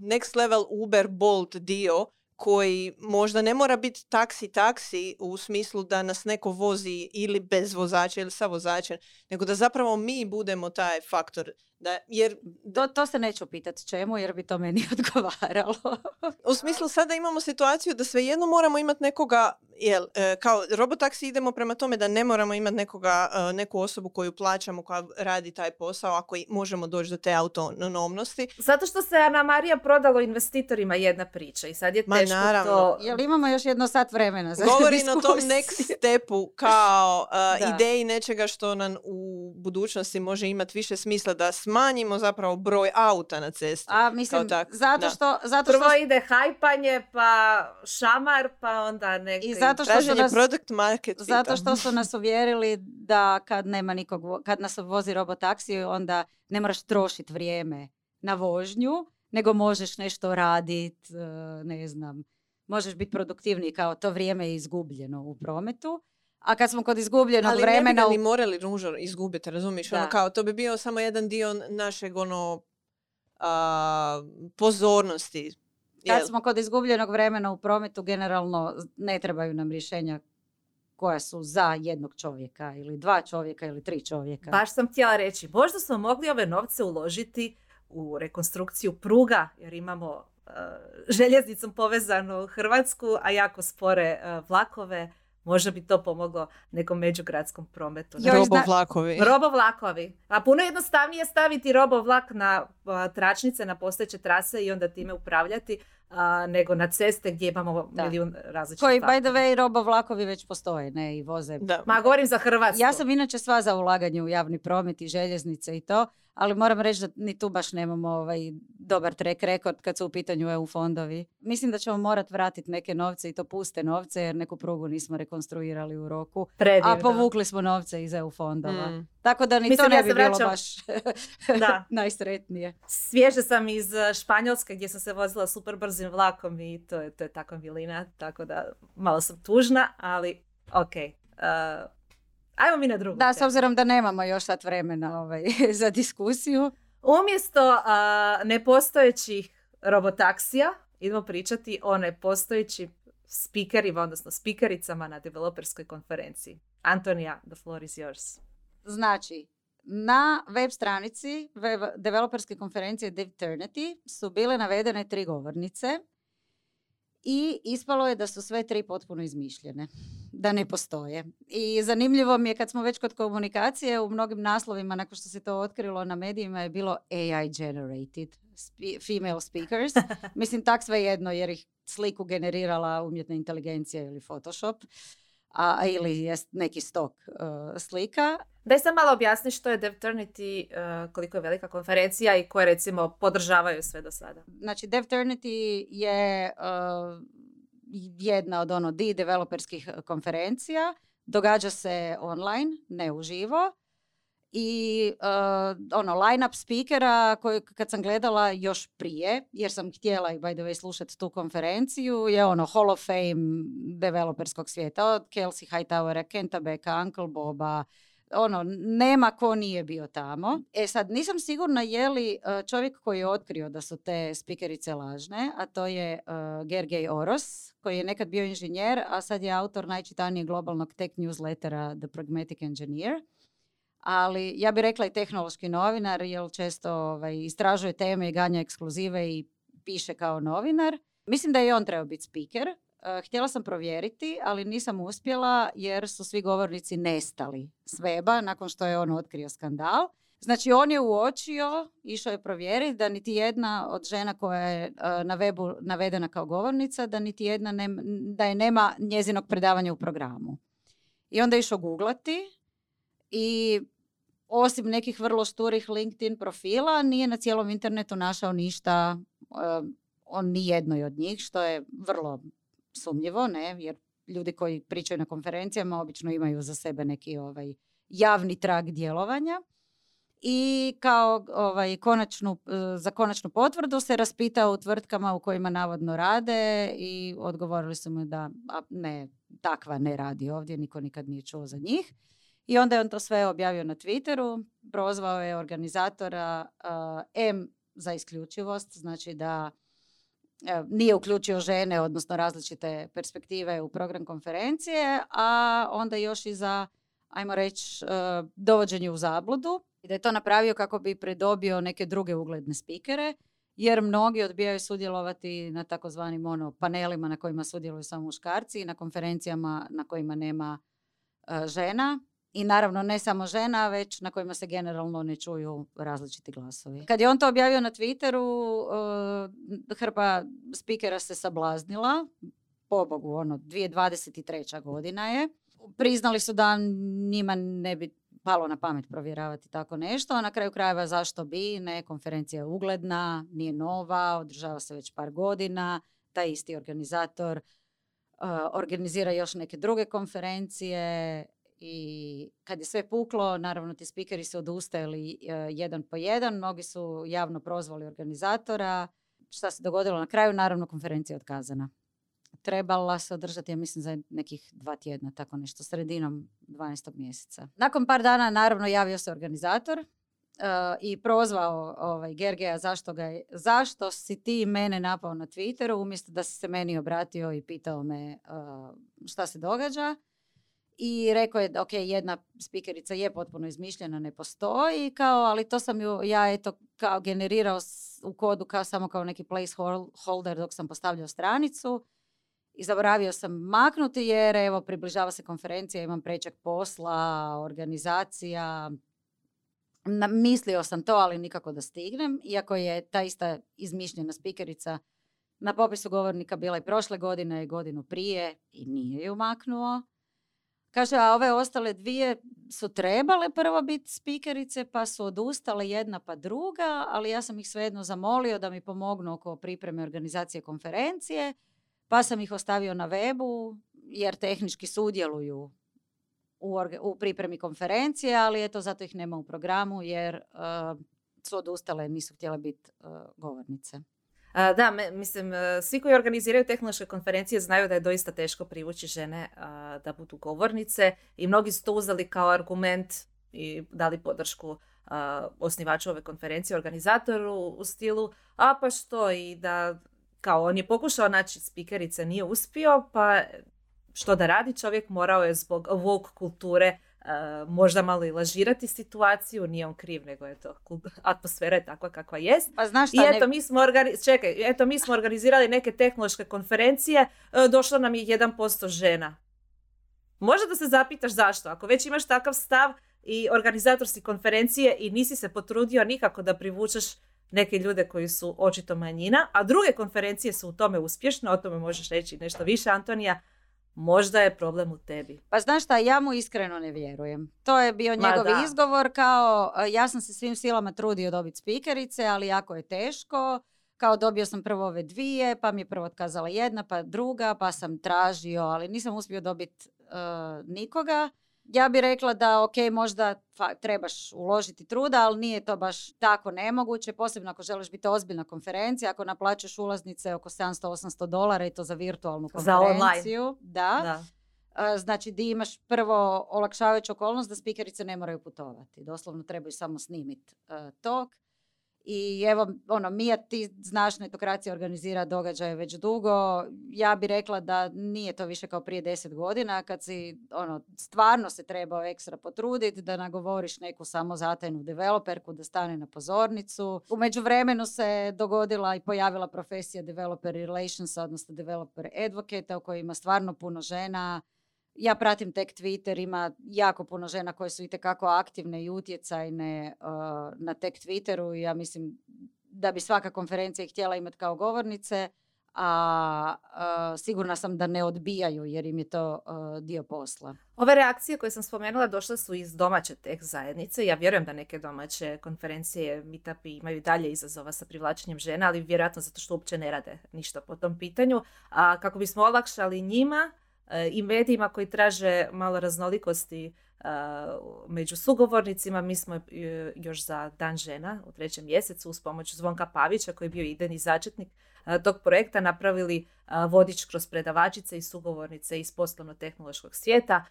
next level Uber, Bolt dio, koji možda ne mora biti taksi u smislu da nas neko vozi ili bez vozača ili sa vozačem, nego da zapravo mi budemo taj faktor. To se neću pitati čemu, jer bi to meni odgovaralo. U smislu, sada imamo situaciju da svejedno moramo imati nekoga, kao robotaksi idemo prema tome da ne moramo imati nekoga, neku osobu koju plaćamo, koja radi taj posao, ako možemo doći do te autonomnosti. Zato što se Ana Marija prodalo investitorima jedna priča i sad je teško to... Jel imamo još jedno sat vremena za govori diskusiju. Na tom next stepu kao ideji nečega što nam u budućnosti može imati više smisla, da smanjimo zapravo broj auta na cesti. A mislim, zato što... Prvo ide hajpanje, pa šamar, pa onda neki... Traženje product market. Zato što su nas uvjerili da kad nas vozi robotaksi, onda ne moraš trošiti vrijeme na vožnju, nego možeš nešto raditi, ne znam, možeš biti produktivniji, kao to vrijeme je izgubljeno u prometu. A kad smo kod izgubljenog ali vremena... Ali ne bi ni morali nužno izgubiti, razumiš? Ono kao, to bi bio samo jedan dio našeg pozornosti. Kad smo kod izgubljenog vremena u prometu, generalno ne trebaju nam rješenja koja su za jednog čovjeka ili dva čovjeka ili tri čovjeka. Baš sam htjela reći, možda smo mogli ove novce uložiti u rekonstrukciju pruga, jer imamo željeznicom povezanu Hrvatsku, a jako spore vlakove. Možda bi to pomoglo nekom međugradskom prometu. Robovlakovi. A puno jednostavnije staviti robovlak na tračnice, na postojeće trase i onda time upravljati, nego na ceste gdje imamo milijun različitih. Koji, by the way, robovlakovi već postoje, ne, i voze. Da. Ma, govorim za Hrvatsku. Ja sam inače sva za ulaganje u javni promet i željeznice i to, ali moram reći da ni tu baš nemamo dobar track record kad su u pitanju EU fondovi. Mislim da ćemo morati vratiti neke novce, i to puste novce, jer neku prugu nismo rekonstruirali u roku. Predivno. A povukli smo novce iz EU fondova. Tako da ni mislim, to ne bi bilo baš najsretnije. Svježe sam iz Španjolske gdje sam se vozila super brzim vlakom i to je takva milina, tako da malo sam tužna, ali okej. Okay. Ajmo mi na drugu. Da, s obzirom da nemamo još sad vremena za diskusiju. Umjesto nepostojećih robotaksija, idemo pričati o nepostojećim spikerima, odnosno spikericama na developerskoj konferenciji. Antonija, the floor is yours. Znači, na web stranici developerske konferencije Devternity su bile navedene 3 govornice i ispalo je da su sve 3 potpuno izmišljene, da ne postoje. I zanimljivo mi je, kad smo već kod komunikacije, u mnogim naslovima, nakon što se to otkrilo na medijima, je bilo AI generated female speakers. Mislim, tak svejedno, jer ih sliku generirala umjetna inteligencija ili Photoshop, ili je neki stok slika. Daj sam malo objasni što je Devternity, koliko je velika konferencija i koje, recimo, podržavaju sve do sada. Znači, Devternity je jedna od developerskih konferencija. Događa se online, ne uživo. i line-up speakera koji kad sam gledala još prije, jer sam htjela i by the way slušati tu konferenciju, je Hall of Fame developerskog svijeta, od Kelsey Hightowera, Kenta Becka, Uncle Boba, nema ko nije bio tamo. E sad, nisam sigurna je li čovjek koji je otkrio da su te spikerice lažne, a to je Gergé Oros, koji je nekad bio inženjer, a sad je autor najčitanijeg globalnog tech newslettera The Pragmatic Engineer. Ali ja bih rekla i tehnološki novinar, jer često istražuje teme i ganja ekskluzive i piše kao novinar. Mislim da je on trebao biti speaker. Htjela sam provjeriti, ali nisam uspjela jer su svi govornici nestali s weba nakon što je on otkrio skandal. Znači, on je uočio, išao je provjeriti da niti jedna od žena koja je na webu navedena kao govornica, da niti jedna da je nema njezinog predavanja u programu. I onda je išao googlati i osim nekih vrlo šturih LinkedIn profila nije na cijelom internetu našao ništa o nijednoj od njih, što je vrlo sumnjivo, ne? Jer ljudi koji pričaju na konferencijama obično imaju za sebe neki javni trag djelovanja. I kao za konačnu potvrdu se raspitao u tvrtkama u kojima navodno rade i odgovorili su mu da takva ne radi ovdje, niko nikad nije čuo za njih. I onda je on to sve objavio na Twitteru, prozvao je organizatora za isključivost, znači da nije uključio žene, odnosno različite perspektive u program konferencije, a onda još i za, ajmo reći, dovođenje u zabludu. I da je to napravio kako bi pridobio neke druge ugledne spikere, jer mnogi odbijaju sudjelovati na takozvanim panelima na kojima sudjeluju samo muškarci i na konferencijama na kojima nema žena. I naravno ne samo žena, već na kojima se generalno ne čuju različiti glasovi. Kad je on to objavio na Twitteru, hrpa spikera se sablaznila. Pobogu, 2023. godina je. Priznali su da njima ne bi palo na pamet provjeravati tako nešto. A na kraju krajeva zašto bi? Ne, konferencija je ugledna, nije nova, održava se već par godina. Taj isti organizator organizira još neke druge konferencije. I kad je sve puklo, naravno ti spikeri su odustajali jedan po jedan, mnogi su javno prozvali organizatora. Šta se dogodilo na kraju? Naravno, konferencija je otkazana. Trebala se održati, ja mislim, za nekih 2 tjedna, tako nešto, sredinom 12. mjeseca. Nakon par dana, naravno, javio se organizator i prozvao Gergea zašto si ti mene napao na Twitteru, umjesto da si se meni obratio i pitao me šta se događa. I rekao je, ok, jedna spikerica je potpuno izmišljena, ne postoji, ali to sam ju ja generirao u kodu samo kao neki placeholder dok sam postavljao stranicu i zaboravio sam maknuti jer približava se konferencija, imam prečak posla, organizacija. Mislio sam to, ali nikako da stignem, iako je ta ista izmišljena spikerica na popisu govornika bila i prošle godine i godinu prije i nije ju maknuo. Kaže, a ove ostale dvije su trebale prvo biti spikerice, pa su odustale jedna pa druga, ali ja sam ih svejedno zamolio da mi pomognu oko pripreme organizacije konferencije, pa sam ih ostavio na webu, jer tehnički sudjeluju u pripremi konferencije, ali zato ih nema u programu, jer su odustale, nisu htjele biti govornice. Da, mislim, svi koji organiziraju tehnološke konferencije znaju da je doista teško privući žene da budu govornice i mnogi su to uzeli kao argument i dali podršku osnivaču ove konferencije, organizatoru u stilu, a pa što, i da kao on je pokušao naći spikerice, nije uspio, pa što da radi, čovjek morao je zbog woke kulture možda malo i lažirati situaciju, nije on kriv, nego atmosfera je takva kakva jest. Pa znaš šta, i mi smo organizirali neke tehnološke konferencije, došlo nam je 1% žena. Možda da se zapitaš zašto, ako već imaš takav stav i organizatorski konferencije i nisi se potrudio nikako da privučeš neke ljude koji su očito manjina, a druge konferencije su u tome uspješne, o tome možeš reći nešto više, Antonija. Možda je problem u tebi. Pa znaš šta, ja mu iskreno ne vjerujem. To je bio njegov izgovor kao ja sam se svim silama trudio dobiti spikerice, ali jako je teško. Kao dobio sam prvo ove dvije, pa mi je prvo otkazala jedna, pa druga, pa sam tražio, ali nisam uspio dobiti nikoga. Ja bih rekla da ok, možda trebaš uložiti truda, ali nije to baš tako nemoguće, posebno ako želiš biti ozbiljna konferencija, ako naplaćaš ulaznice oko $700-800 i to za virtualnu konferenciju. Za online. Da. Znači di imaš prvo olakšavajuću okolnost da spikerice ne moraju putovati. Doslovno trebaju samo snimiti talk. I evo, Mija, ti znaš, Netokracija organizira događaje već dugo. Ja bih rekla da nije to više kao prije 10 godina, kad si stvarno se trebao ekstra potruditi da nagovoriš neku samozatajnu developerku da stane na pozornicu. U međuvremenu se dogodila i pojavila profesija developer relations, odnosno developer advocate, u kojoj ima stvarno puno žena. Ja pratim tek Twitter, ima jako puno žena koje su itekako aktivne i utjecajne na tek Twitteru. Ja mislim da bi svaka konferencija ih htjela imati kao govornice, a sigurna sam da ne odbijaju jer im je to dio posla. Ove reakcije koje sam spomenula došle su iz domaće tech zajednice. Ja vjerujem da neke domaće konferencije, meetupi imaju dalje izazova sa privlačenjem žena, ali vjerojatno zato što uopće ne rade ništa po tom pitanju. A kako bismo olakšali njima i medijima koji traže malo raznolikosti među sugovornicima, mi smo još za Dan žena u 3. mjesecu uz pomoć Zvonka Pavića, koji je bio idejni začetnik tog projekta, napravili vodič kroz predavačice i sugovornice iz poslovno-tehnološkog svijeta.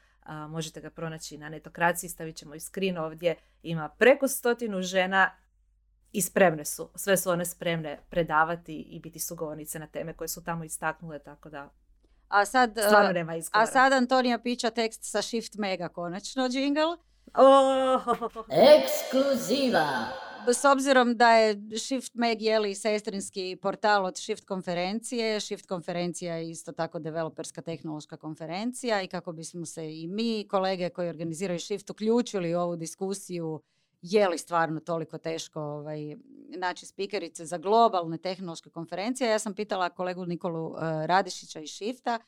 Možete ga pronaći na Netokraciji, stavit ćemo i screen ovdje. Ima preko 100 žena i spremne su. Sve su one spremne predavati i biti sugovornice na teme koje su tamo istaknule, tako da... A sad Antonija pića tekst sa Shift Maga, konačno džingl. Ekskluziva! S obzirom da je Shift Mag sestrinski portal od Shift konferencije, Shift konferencija je isto tako developerska tehnološka konferencija, i kako bismo se i mi, kolege koji organiziraju Shift, uključili u ovu diskusiju je li stvarno toliko teško naći spikerice za globalne tehnološke konferencije. Ja sam pitala kolegu Nikolu Radišića iz Shifta,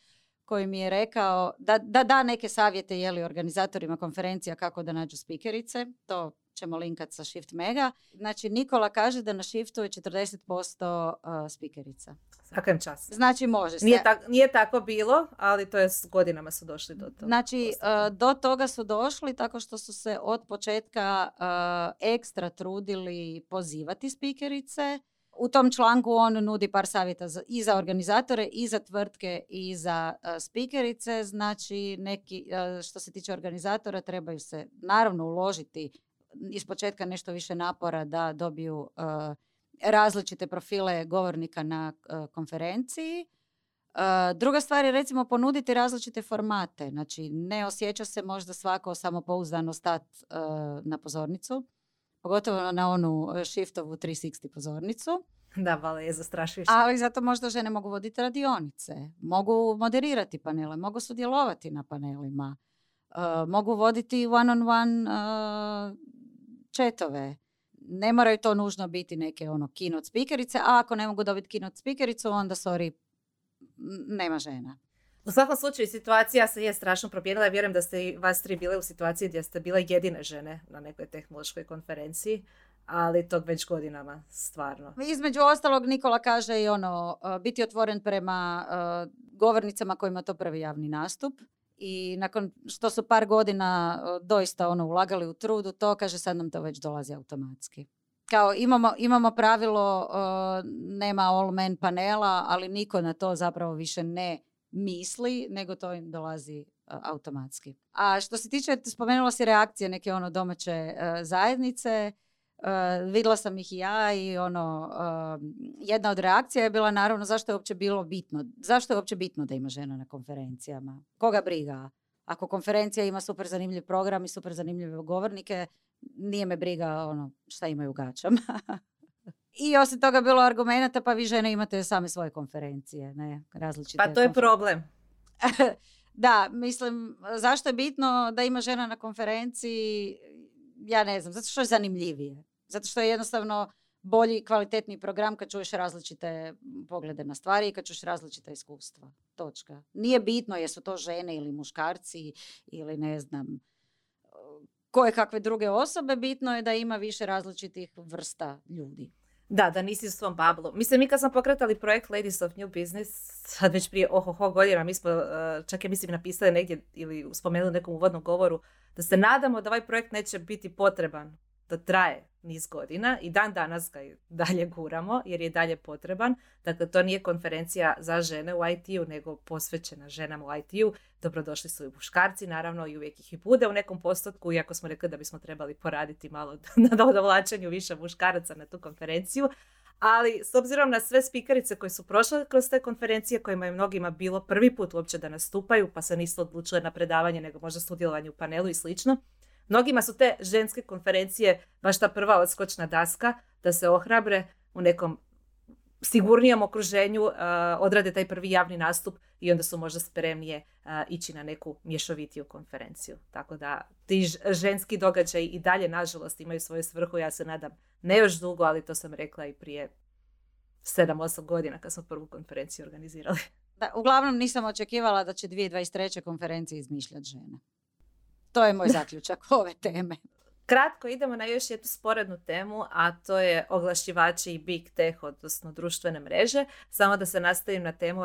koji mi je rekao da da neke savjete organizatorima konferencija kako da nađu spikerice. To ćemo linkat sa Shift Mega. Znači, Nikola kaže da na Shiftu je 40% spikerica. Svaka čast. Znači, može se. Nije tako bilo, ali to je s godinama su došli do toga. Znači, do toga su došli tako što su se od početka ekstra trudili pozivati spikerice. U tom članku on nudi par savjeta i za organizatore, i za tvrtke, i za spikerice. Znači, neki, što se tiče organizatora, trebaju se naravno uložiti ispočetka nešto više napora da dobiju različite profile govornika na konferenciji. Druga stvar je, recimo, ponuditi različite formate. Znači, ne osjeća se možda svako samopouzdano stati na pozornicu, pogotovo na onu Shiftovu 360 pozornicu. Da, vale je zastrašujuće. Ali zato možda žene mogu voditi radionice, mogu moderirati panele, mogu sudjelovati na panelima, mogu voditi one-on-one chatove. Ne moraju to nužno biti neke keynote spikerice, a ako ne mogu dobiti keynote spikericu, onda nema žena. U svakom slučaju situacija se je strašno promijenila. Vjerujem da ste i vas tri bile u situaciji gdje ste bile jedine žene na nekoj tehnološkoj konferenciji, ali tog već godinama, stvarno. Između ostalog, Nikola kaže i biti otvoren prema govornicama kojima to prvi javni nastup. I nakon što su par godina doista ulagali u trudu, to kaže sad nam to već dolazi automatski. Kao imamo pravilo nema all men panela, ali niko na to zapravo više ne misli, nego to im dolazi automatski. A što se tiče, spomenula si reakcije neke domaće zajednice, vidjela sam ih i ja i jedna od reakcija je bila naravno zašto je uopće bitno da ima žena na konferencijama. Koga briga? Ako konferencija ima super zanimljiv program i super zanimljive govornike, nije me briga šta imaju u gaćama. I osim toga bilo argumenata, pa vi žene imate same svoje konferencije, ne različite. Pa to je problem. Da, mislim, zašto je bitno da ima žena na konferenciji? Ja ne znam, zato što je zanimljivije. Zato što je jednostavno bolji, kvalitetni program kad čuješ različite poglede na stvari i kad čuješ različita iskustva. Točka. Nije bitno jesu to žene ili muškarci ili ne znam koje kakve druge osobe. Bitno je da ima više različitih vrsta ljudi. Da nisi u svom bablu. Mislim, mi kad smo pokretali projekt Ladies of New Business, sad već prije godina, mi smo čak ja mislim napisali negdje ili spomenuli nekom uvodnom govoru da se nadamo da ovaj projekt neće biti potreban, da traje niz godina i dan danas ga dalje guramo jer je dalje potreban. Dakle, to nije konferencija za žene u IT-u nego posvećena ženama u IT-u. Dobrodošli su i muškarci, naravno, i uvijek ih i bude u nekom postotku, iako smo rekli da bismo trebali poraditi malo na dovlačenju više muškaraca na tu konferenciju. Ali s obzirom na sve spikerice koje su prošle kroz te konferencije, kojima je mnogima bilo prvi put uopće da nastupaju, pa se nisu odlučile na predavanje nego možda sudjelovanje u panelu i slično, mnogima su te ženske konferencije baš ta prva odskočna daska da se ohrabre u nekom sigurnijem okruženju, odrade taj prvi javni nastup i onda su možda spremnije ići na neku mješovitiju konferenciju. Tako da ti ženski događaji i dalje, nažalost, imaju svoju svrhu. Ja se nadam, ne još dugo, ali to sam rekla i prije 7-8 godina kad smo prvu konferenciju organizirali. Da, uglavnom nisam očekivala da će 2023. konferencije izmišljati žene. To je moj zaključak ove teme. Kratko idemo na još jednu sporednu temu, a to je oglašivači i big tech, odnosno društvene mreže. Samo da se nastavim na temu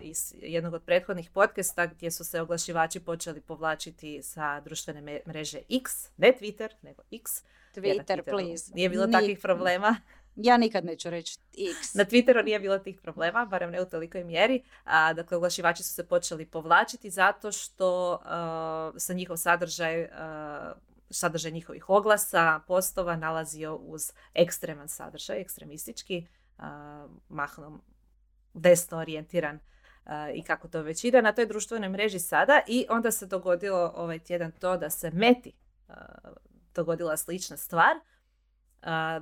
iz jednog od prethodnih podcasta gdje su se oglašivači počeli povlačiti sa društvene mreže X, ne Twitter, nego X. Twitter, please. Nije bilo takvih problema. Ja nikad neću reći X. Na Twitteru nije bilo tih problema, barem ne u tolikoj mjeri. Dakle, oglašivači su se počeli povlačiti zato što se njihov sadržaj njihovih oglasa, postova nalazio uz ekstreman sadržaj, ekstremistički, mahnom desno orijentiran i kako to već ide na toj društvenoj mreži sada. I onda se dogodilo ovaj tjedan to da se Meti dogodila slična stvar.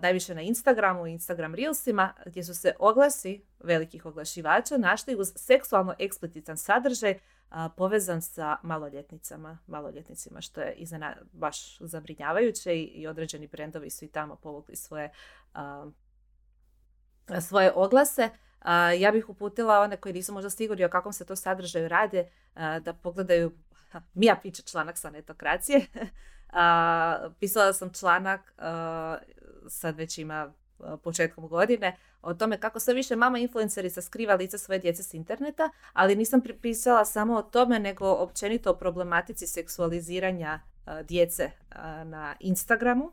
Najviše na Instagramu i Instagram Reelsima, gdje su se oglasi velikih oglašivača našli uz seksualno eksplicitan sadržaj povezan sa maloljetnicima, što je baš zabrinjavajuće i određeni brendovi su i tamo povukli svoje oglase. Ja bih uputila one koji nisu možda sigurni o kakvom se to sadržaju rade da pogledaju Mija piše članak sa Netokracije. Pisala sam članak, sad već ima početkom godine, o tome kako sve više mama influencerica skriva lica svoje djece s interneta, ali nisam pisala samo o tome, nego općenito o problematici seksualiziranja djece na Instagramu.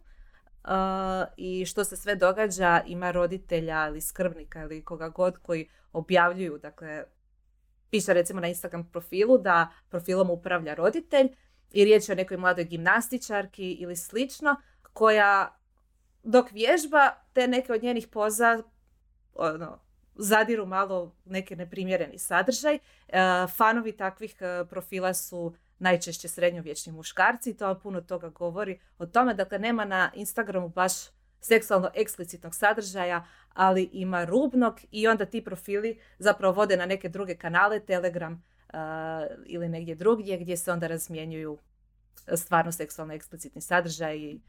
I što se sve događa, ima roditelja ili skrbnika ili koga god koji objavljuju, dakle, piše recimo na Instagram profilu da profilom upravlja roditelj i riječ je o nekoj mladoj gimnastičarki ili slično koja dok vježba te neke od njenih poza zadiru malo neki neprimjereni sadržaj. Fanovi takvih profila su najčešće srednjovječni muškarci i to vam puno toga govori o tome. Dakle, nema na Instagramu baš seksualno eksplicitnog sadržaja, ali ima rubnog i onda ti profili zapravo vode na neke druge kanale, Telegram ili negdje drugdje, gdje se onda razmjenjuju stvarno seksualno eksplicitni sadržaji,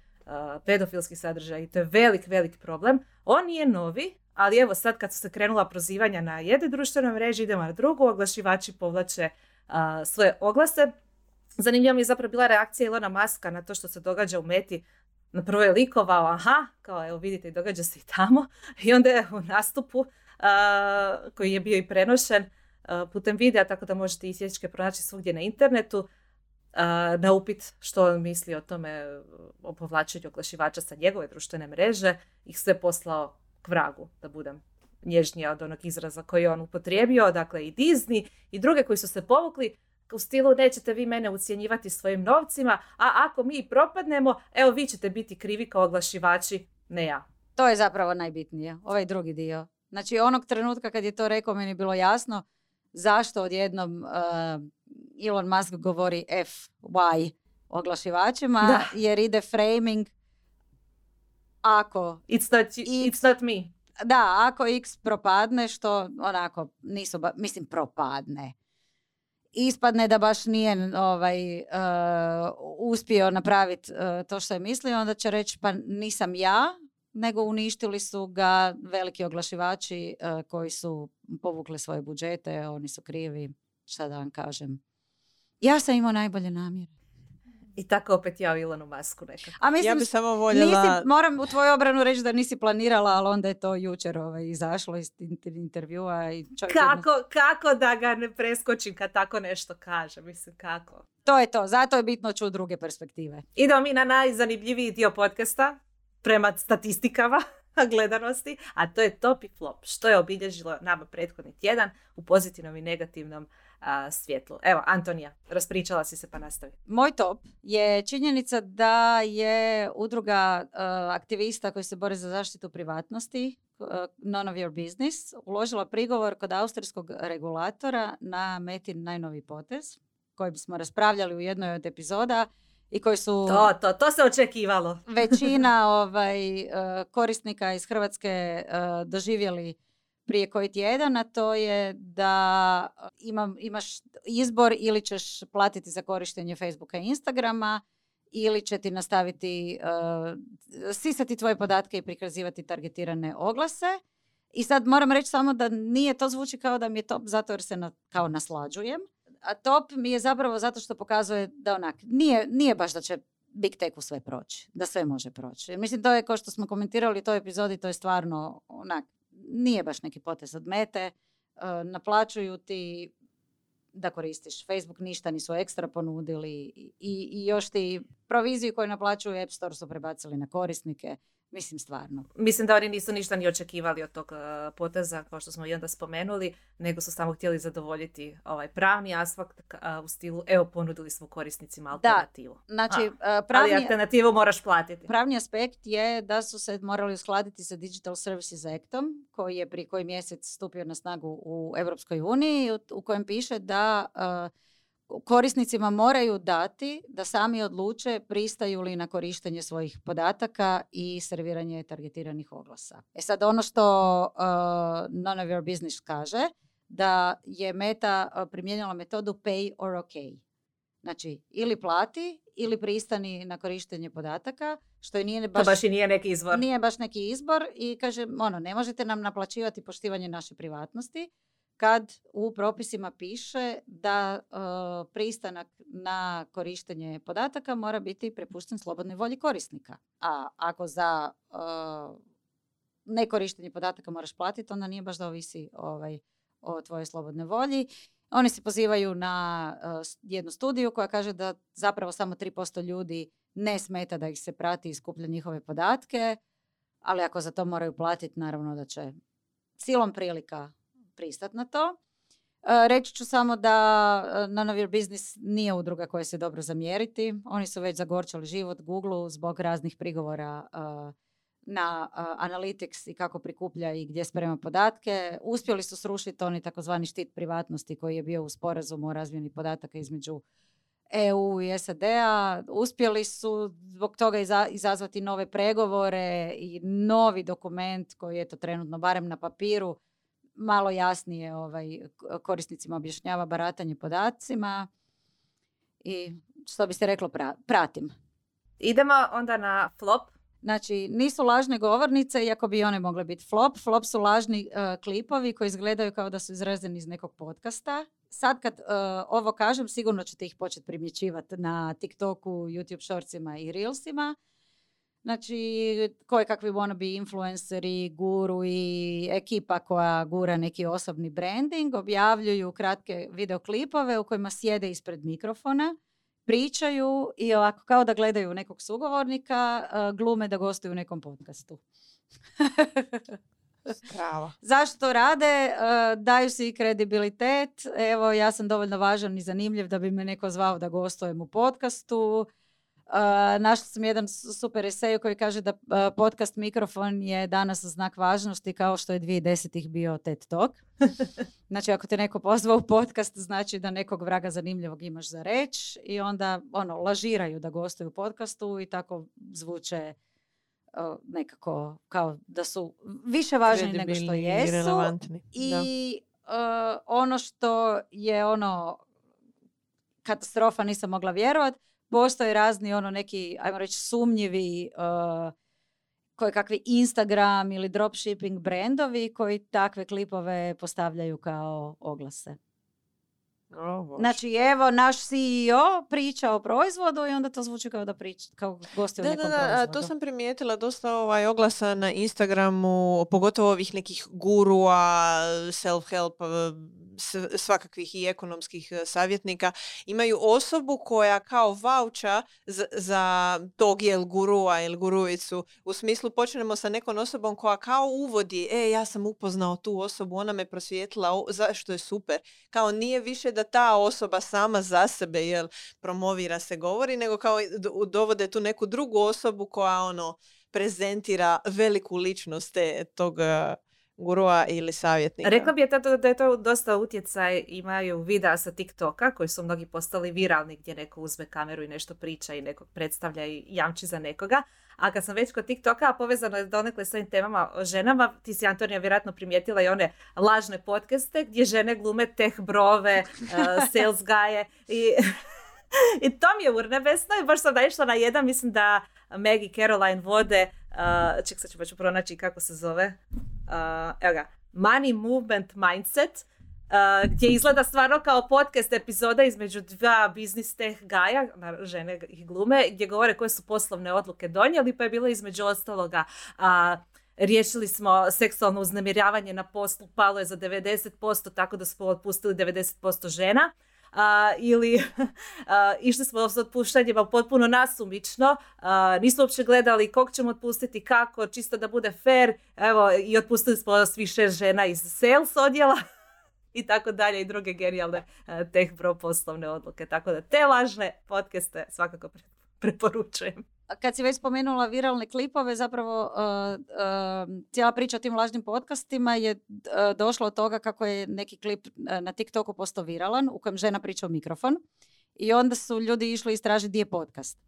pedofilski sadržaji. To je velik problem. On nije novi, ali evo sad kad su se krenula prozivanja na jednu društvenu mrežu, idemo na drugu, oglašivači povlače svoje oglase. Zanimljiva mi je zapravo bila reakcija Elona Muska na to što se događa u Meti. Na prvo je likovao, kao evo vidite, događa se i tamo. I onda je u nastupu, koji je bio i prenošen putem videa, tako da možete i sječke pronaći svugdje na internetu, na upit što on misli o tome, o povlačenju oglašivača sa njegove društvene mreže, ih sve poslao k vragu, da budem nježnija od onog izraza koji je on upotrijebio. Dakle, i Disney i druge koji su se povukli, u stilu nećete vi mene ucjenjivati svojim novcima, a ako mi propadnemo, evo vi ćete biti krivi kao oglašivači, ne ja. To je zapravo najbitnije, ovaj drugi dio. Znači, onog trenutka kad je to rekao, meni je bilo jasno zašto odjednom Elon Musk govori FY oglašivačima, da. Jer ide framing ako... It's not me. Da, ako X propadne, što onako nisu, mislim propadne. Ispadne da baš nije uspio napraviti to što je mislio, onda će reći pa nisam ja, nego uništili su ga veliki oglašivači koji su povukli svoje budžete, oni su krivi, šta da vam kažem. Ja sam imao najbolje namjere. I tako opet ja u Elonu Musku nekako. A mislim, ja bi samo voljela... moram u tvoju obranu reći da nisi planirala, ali onda je to jučer izašlo iz intervjua. I kako da ga ne preskočim kad tako nešto kaže? Mislim, kako? To je to. Zato je bitno čuti druge perspektive. Idemo mi na najzanimljiviji dio podcasta prema statistikama gledanosti, a to je top i flop. Što je obilježilo nama prethodni tjedan u pozitivnom i negativnom svjetlu. Evo, Antonija, raspričala si se pa nastavi. Moj top je činjenica da je udruga aktivista koji se bore za zaštitu privatnosti, None of Your Business, uložila prigovor kod austrijskog regulatora na Metin najnoviji potez, koji smo raspravljali u jednoj od epizoda i koji su... To se očekivalo. Većina korisnika iz Hrvatske doživjeli prije koji tjedan, a to je da imaš izbor ili ćeš platiti za korištenje Facebooka i Instagrama ili će ti nastaviti sisati tvoje podatke i prikazivati targetirane oglase. I sad moram reći samo da nije to zvuči kao da mi je top zato jer se kao naslađujem. A top mi je zapravo zato što pokazuje da onak nije baš da će Big Techu sve proći, da sve može proći. Mislim, to je kao što smo komentirali u toj epizodi, to je stvarno onak nije baš neki potez od Mete, naplaćuju ti da koristiš Facebook, ništa nisu ekstra ponudili i još ti proviziju koju naplaćuju App Store su prebacili na korisnike, mislim stvarno. Mislim da oni nisu ništa ni očekivali od tog poteza, kao što smo i onda spomenuli, nego su samo htjeli zadovoljiti ovaj pravni aspekt u stilu, evo ponudili smo korisnicima alternativu. Da, znači, ali alternativu moraš platiti. Pravni aspekt je da su se morali uskladiti sa Digital Services Actom, koji je prije koji mjesec stupio na snagu u Europskoj uniji, u kojem piše da... korisnicima moraju dati da sami odluče pristaju li na korištenje svojih podataka i serviranje targetiranih oglasa. E sad ono što None of Your Business kaže, da je Meta primijenila metodu pay or okay. Znači, ili plati ili pristani na korištenje podataka, što nije baš, to baš i nije neki izbor. Nije baš neki izbor i kaže, ne možete nam naplaćivati poštivanje naše privatnosti, kad u propisima piše da pristanak na korištenje podataka mora biti prepušten slobodnoj volji korisnika. A ako za nekorištenje podataka moraš platiti, onda nije baš da ovisi o tvojoj slobodnoj volji. Oni se pozivaju na jednu studiju koja kaže da zapravo samo 3% ljudi ne smeta da ih se prati i skuplja njihove podatke, ali ako za to moraju platiti, naravno da će silom prilika pristat na to. Reći ću samo da None of Your Business nije udruga koja se dobro zamjeriti. Oni su već zagorčali život Google zbog raznih prigovora na Analytics i kako prikuplja i gdje sprema podatke. Uspjeli su srušiti oni takozvani štit privatnosti koji je bio u sporazumu o razmjeni podataka između EU i SAD-a. Uspjeli su zbog toga izazvati nove pregovore i novi dokument koji je to trenutno barem na papiru malo jasnije korisnicima objašnjava baratanje podacima i što bi se reklo pratim. Idemo onda na flop. Znači, nisu lažne govornice, iako bi one mogle biti flop. Flop su lažni klipovi koji izgledaju kao da su izrezani iz nekog podcasta. Sad kad ovo kažem, sigurno ćete ih početi primjećivati na TikToku, YouTube shortsima i reelsima. Znači, kakvi wannabe influenceri, guru i ekipa koja gura neki osobni branding objavljuju kratke videoklipove u kojima sjede ispred mikrofona, pričaju i ovako kao da gledaju nekog sugovornika, glume da gostuju u nekom podcastu. Bravo. Zašto to rade? Daju si kredibilitet. Evo, ja sam dovoljno važan i zanimljiv da bi me neko zvao da gostujem u podcastu. Našla sam jedan super esej koji kaže da podcast mikrofon je danas znak važnosti kao što je 2010-ih bio TED Talk. Znači, ako te neko pozvao u podcast, znači da nekog vraga zanimljivog imaš za reći i onda lažiraju da gostuju u podcastu i tako zvuče nekako kao da su više važni nego što jesu. I ono što je katastrofa, nisam mogla vjerovati, postoje razni neki, ajmo reći, sumnjivi kakvi Instagram ili dropshipping brandovi koji takve klipove postavljaju kao oglase. Oh, znači, evo, naš CEO priča o proizvodu i onda to zvuči kao da priča, kao gosti o nekom proizvodu. To sam primijetila dosta oglasa na Instagramu, pogotovo ovih nekih gurua, self-help, svakakvih i ekonomskih savjetnika. Imaju osobu koja kao vauča za tog jel gurua ili guruicu. U smislu, počnemo sa nekom osobom koja kao uvodi, ja sam upoznao tu osobu, ona me prosvijetila, zašto je super. Kao nije više da ta osoba sama za sebe jel, promovira se govori, nego kao dovode tu neku drugu osobu koja ono prezentira veliku ličnost tog gurua ili savjetnika. Rekla bih da je to dosta utjecaj imaju videa sa TikToka koji su mnogi postali viralni gdje neko uzme kameru i nešto priča i nekog predstavlja i jamči za nekoga. A kad sam već kod TikToka, povezano je donekle s ovim temama o ženama, ti si, Antonija, vjerojatno primijetila i one lažne podcaste gdje žene glume teh brove, sales guy-e i... I to mi je urnebesno i baš sam naišla na jedan, mislim da Meg i Caroline vode, ček sad ću pronaći kako se zove, evo ga, Money Movement Mindset, gdje izgleda stvarno kao podcast epizoda između dva biznis teh gaja, žene ih glume, gdje govore koje su poslovne odluke donijeli, pa je bilo između ostaloga... Riješili smo seksualno uznemiravanje na poslu, palo je za 90%, tako da smo otpustili 90% žena. Ili išli smo s otpuštanjima potpuno nasumično, nismo uopće gledali kog ćemo otpustiti, kako, čisto da bude fair. Evo, i otpustili smo svih 6 žena iz sales odjela i tako dalje i druge genijalne tech bro poslovne odluke. Tako da te lažne podcaste svakako preporučujem. Kad si već spomenula viralne klipove, zapravo cijela priča o tim lažnim podcastima je došla od toga kako je neki klip na TikToku postao viralan u kojem žena priča u mikrofon i onda su ljudi išli istražiti gdje je podcast.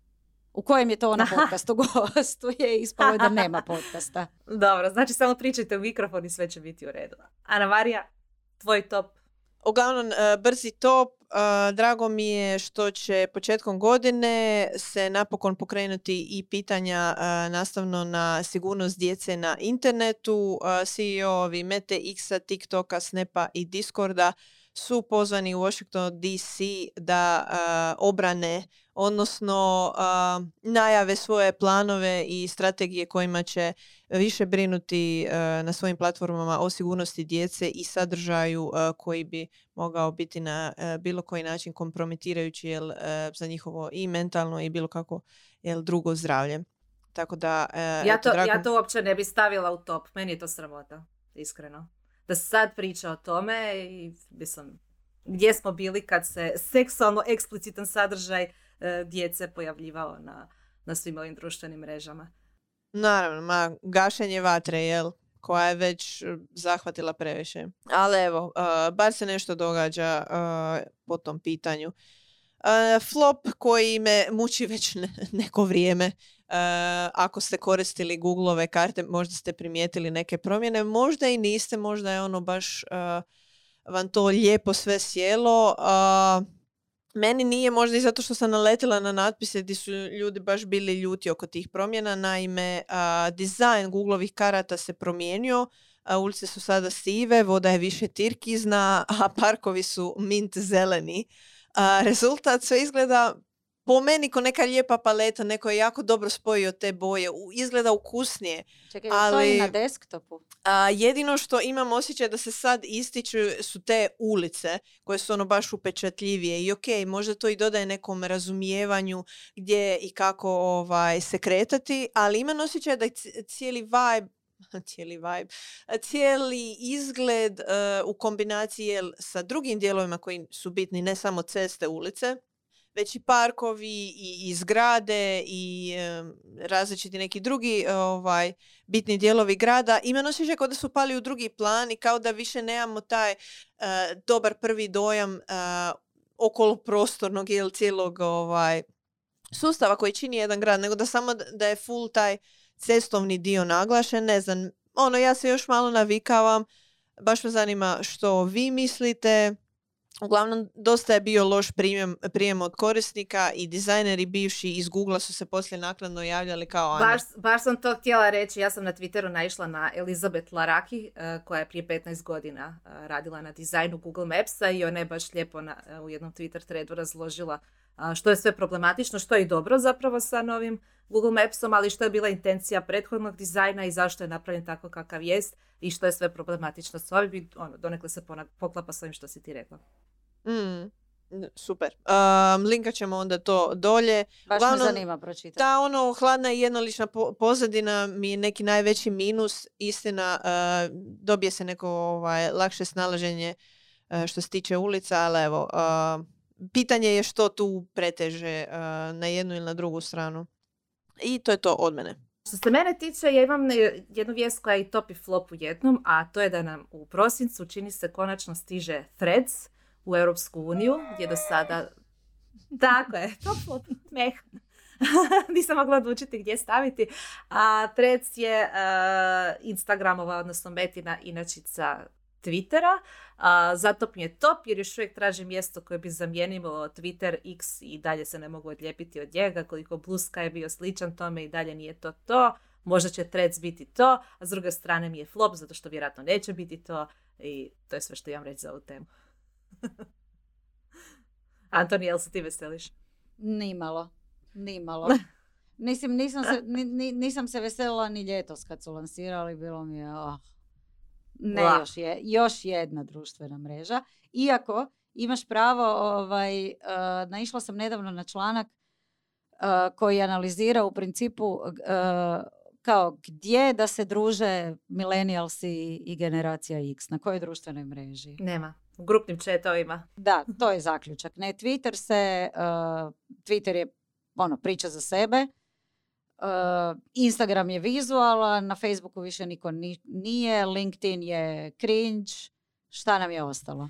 U kojem je to ona podcastu gostu je ispalo da nema podcasta. Dobro, znači samo pričajte u mikrofon i sve će biti u redu. Ana Marija, tvoj top. Uglavnom, brzi top. Drago mi je što će početkom godine se napokon pokrenuti i pitanja nastavno na sigurnost djece na internetu. CEO-ovi Mete, X-a, TikToka, Snapa i Discorda su pozvani u Washington DC da obrane, odnosno najave svoje planove i strategije kojima će više brinuti na svojim platformama o sigurnosti djece i sadržaju koji bi mogao biti na bilo koji način kompromitirajući za njihovo i mentalno i bilo kako drugo zdravlje. Tako da, ja to uopće ne bi stavila u top, meni je to sramota, iskreno. Da sad priča o tome i mislim, gdje smo bili kad se seksualno eksplicitan sadržaj djece pojavljivao na svim ovim društvenim mrežama. Naravno, gašenje vatre, koja je već zahvatila previše. Ali evo, bar se nešto događa po tom pitanju. Flop koji me muči već neko vrijeme. Ako ste koristili Googleove karte, možda ste primijetili neke promjene, možda i niste, možda je ono baš vam to lijepo sve sjelo. Meni nije, možda i zato što sam naletila na natpise gdje su ljudi baš bili ljuti oko tih promjena. Naime, dizajn Googleovih karata se promijenio, ulice su sada sive, voda je više tirkizna, a parkovi su mint zeleni. Rezultat sve izgleda po meni ko neka lijepa paleta, neko je jako dobro spojio te boje, izgleda ukusnije. Čekaj, ali, to je na desktopu. Jedino što imam osjećaj da se sad ističu su te ulice koje su ono baš upečatljivije i okej, možda to i dodaje nekom razumijevanju gdje i kako se kretati, ali imam osjećaj da cijeli izgled u kombinaciji sa drugim dijelovima koji su bitni, ne samo ceste, ulice, već i parkovi i zgrade i različiti neki drugi bitni dijelovi grada. Imam osjećaj kao da su pali u drugi plan i kao da više nemamo taj dobar prvi dojam okolo prostornog ili cijelog sustava koji čini jedan grad, nego da samo da je full taj cestovni dio naglašen. Ne znam, ja se još malo navikavam, baš me zanima što vi mislite. Uglavnom, dosta je bio loš prijem od korisnika i dizajneri bivši iz Google-a su se poslije naknadno javljali kao Ana. Baš sam to htjela reći. Ja sam na Twitteru naišla na Elizabeth Laraki, koja je prije 15 godina radila na dizajnu Google Mapsa i ona je baš lijepo u jednom Twitter threadu razložila što je sve problematično, što je i dobro zapravo sa novim Google Mapsom, ali što je bila intencija prethodnog dizajna i zašto je napravljen tako kakav jest i što je sve problematično s ovim. Ono, donekle se poklapa s ovim što si ti rekla. Super. Linkat ćemo onda to dolje. Baš me zanima pročitati. Ta hladna i jednolična pozadina mi je neki najveći minus. Istina, dobije se neko lakše snalaženje što se tiče ulica, ali evo, pitanje je što tu preteže na jednu ili na drugu stranu. I to je to od mene. Što se mene tiče, ja imam jednu vijest koja je top i flop u jednom, a to je da nam u prosincu čini se konačno stiže Threads u Europsku uniju, gdje do sada... Tako je, top flop, meh. Nisam mogla odlučiti gdje staviti. A Threads je Instagramova, odnosno Metina inačica Twittera. Zato mi je top jer još uvijek tražim mjesto koje bi zamijenilo Twitter X i dalje se ne mogu odlijepiti od njega. Koliko Blue Sky je bio sličan tome i dalje nije to to. Možda će Threads biti to, a s druge strane mi je flop zato što vjerojatno neće biti to i to je sve što imam reći za ovu temu. Antoni, jel se ti veseliš? Nimalo. Nisam se veselila ni ljetos kad su lansirali, bilo mi je... Oh. Ne, još jedna društvena mreža. Iako imaš pravo, naišla sam nedavno na članak koji analizira u principu kao gdje da se druže milenijalsi i generacija X, na kojoj društvenoj mreži. Nema. U grupnim četovima. Da, to je zaključak. Ne, Twitter je priča za sebe. Instagram je vizualan, na Facebooku više niko nije, LinkedIn je cringe, šta nam je ostalo?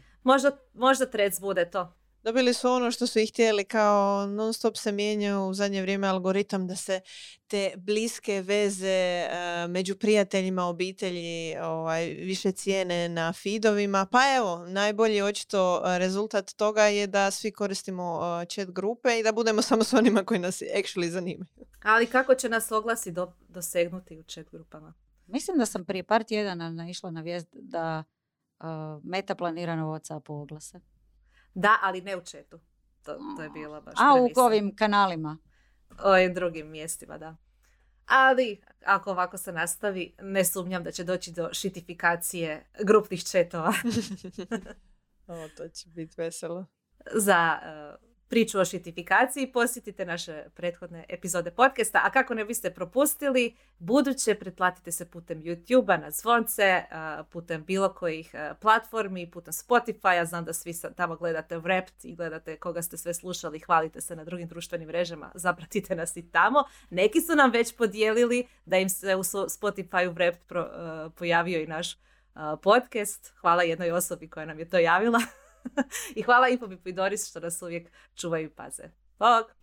Možda Threads bude to. Dobili su ono što su ih htjeli, kao non stop se mijenja u zadnje vrijeme algoritam da se te bliske veze među prijateljima, obitelji više cijene na feedovima. Pa evo, najbolji očito rezultat toga je da svi koristimo chat grupe i da budemo samo s onima koji nas actually zanimaju. Ali kako će nas oglasi dosegnuti u chat grupama? Mislim da sam prije par tjedana naišla na vijest da Meta planira na WhatsAppu oglase. Da, ali ne u četu. To je bila baš premisa. A u ovim kanalima? O drugim mjestima, da. Ali, ako ovako se nastavi, ne sumnjam da će doći do šitifikacije grupnih četova. To će biti veselo. Za priču o šitifikaciji posjetite naše prethodne epizode podcasta. A kako ne biste propustili, buduće pretplatite se putem YouTube-a na zvonce, putem bilo kojih platformi, putem Spotify-a. Znam da svi tamo gledate Wrapped i gledate koga ste sve slušali, hvalite se na drugim društvenim mrežama, zapratite nas i tamo. Neki su nam već podijelili da im se u Spotify-u Wrapped pojavio i naš podcast. Hvala jednoj osobi koja nam je to javila. I hvala Infobi Pidoris što nas uvijek čuvaju i paze. Bog!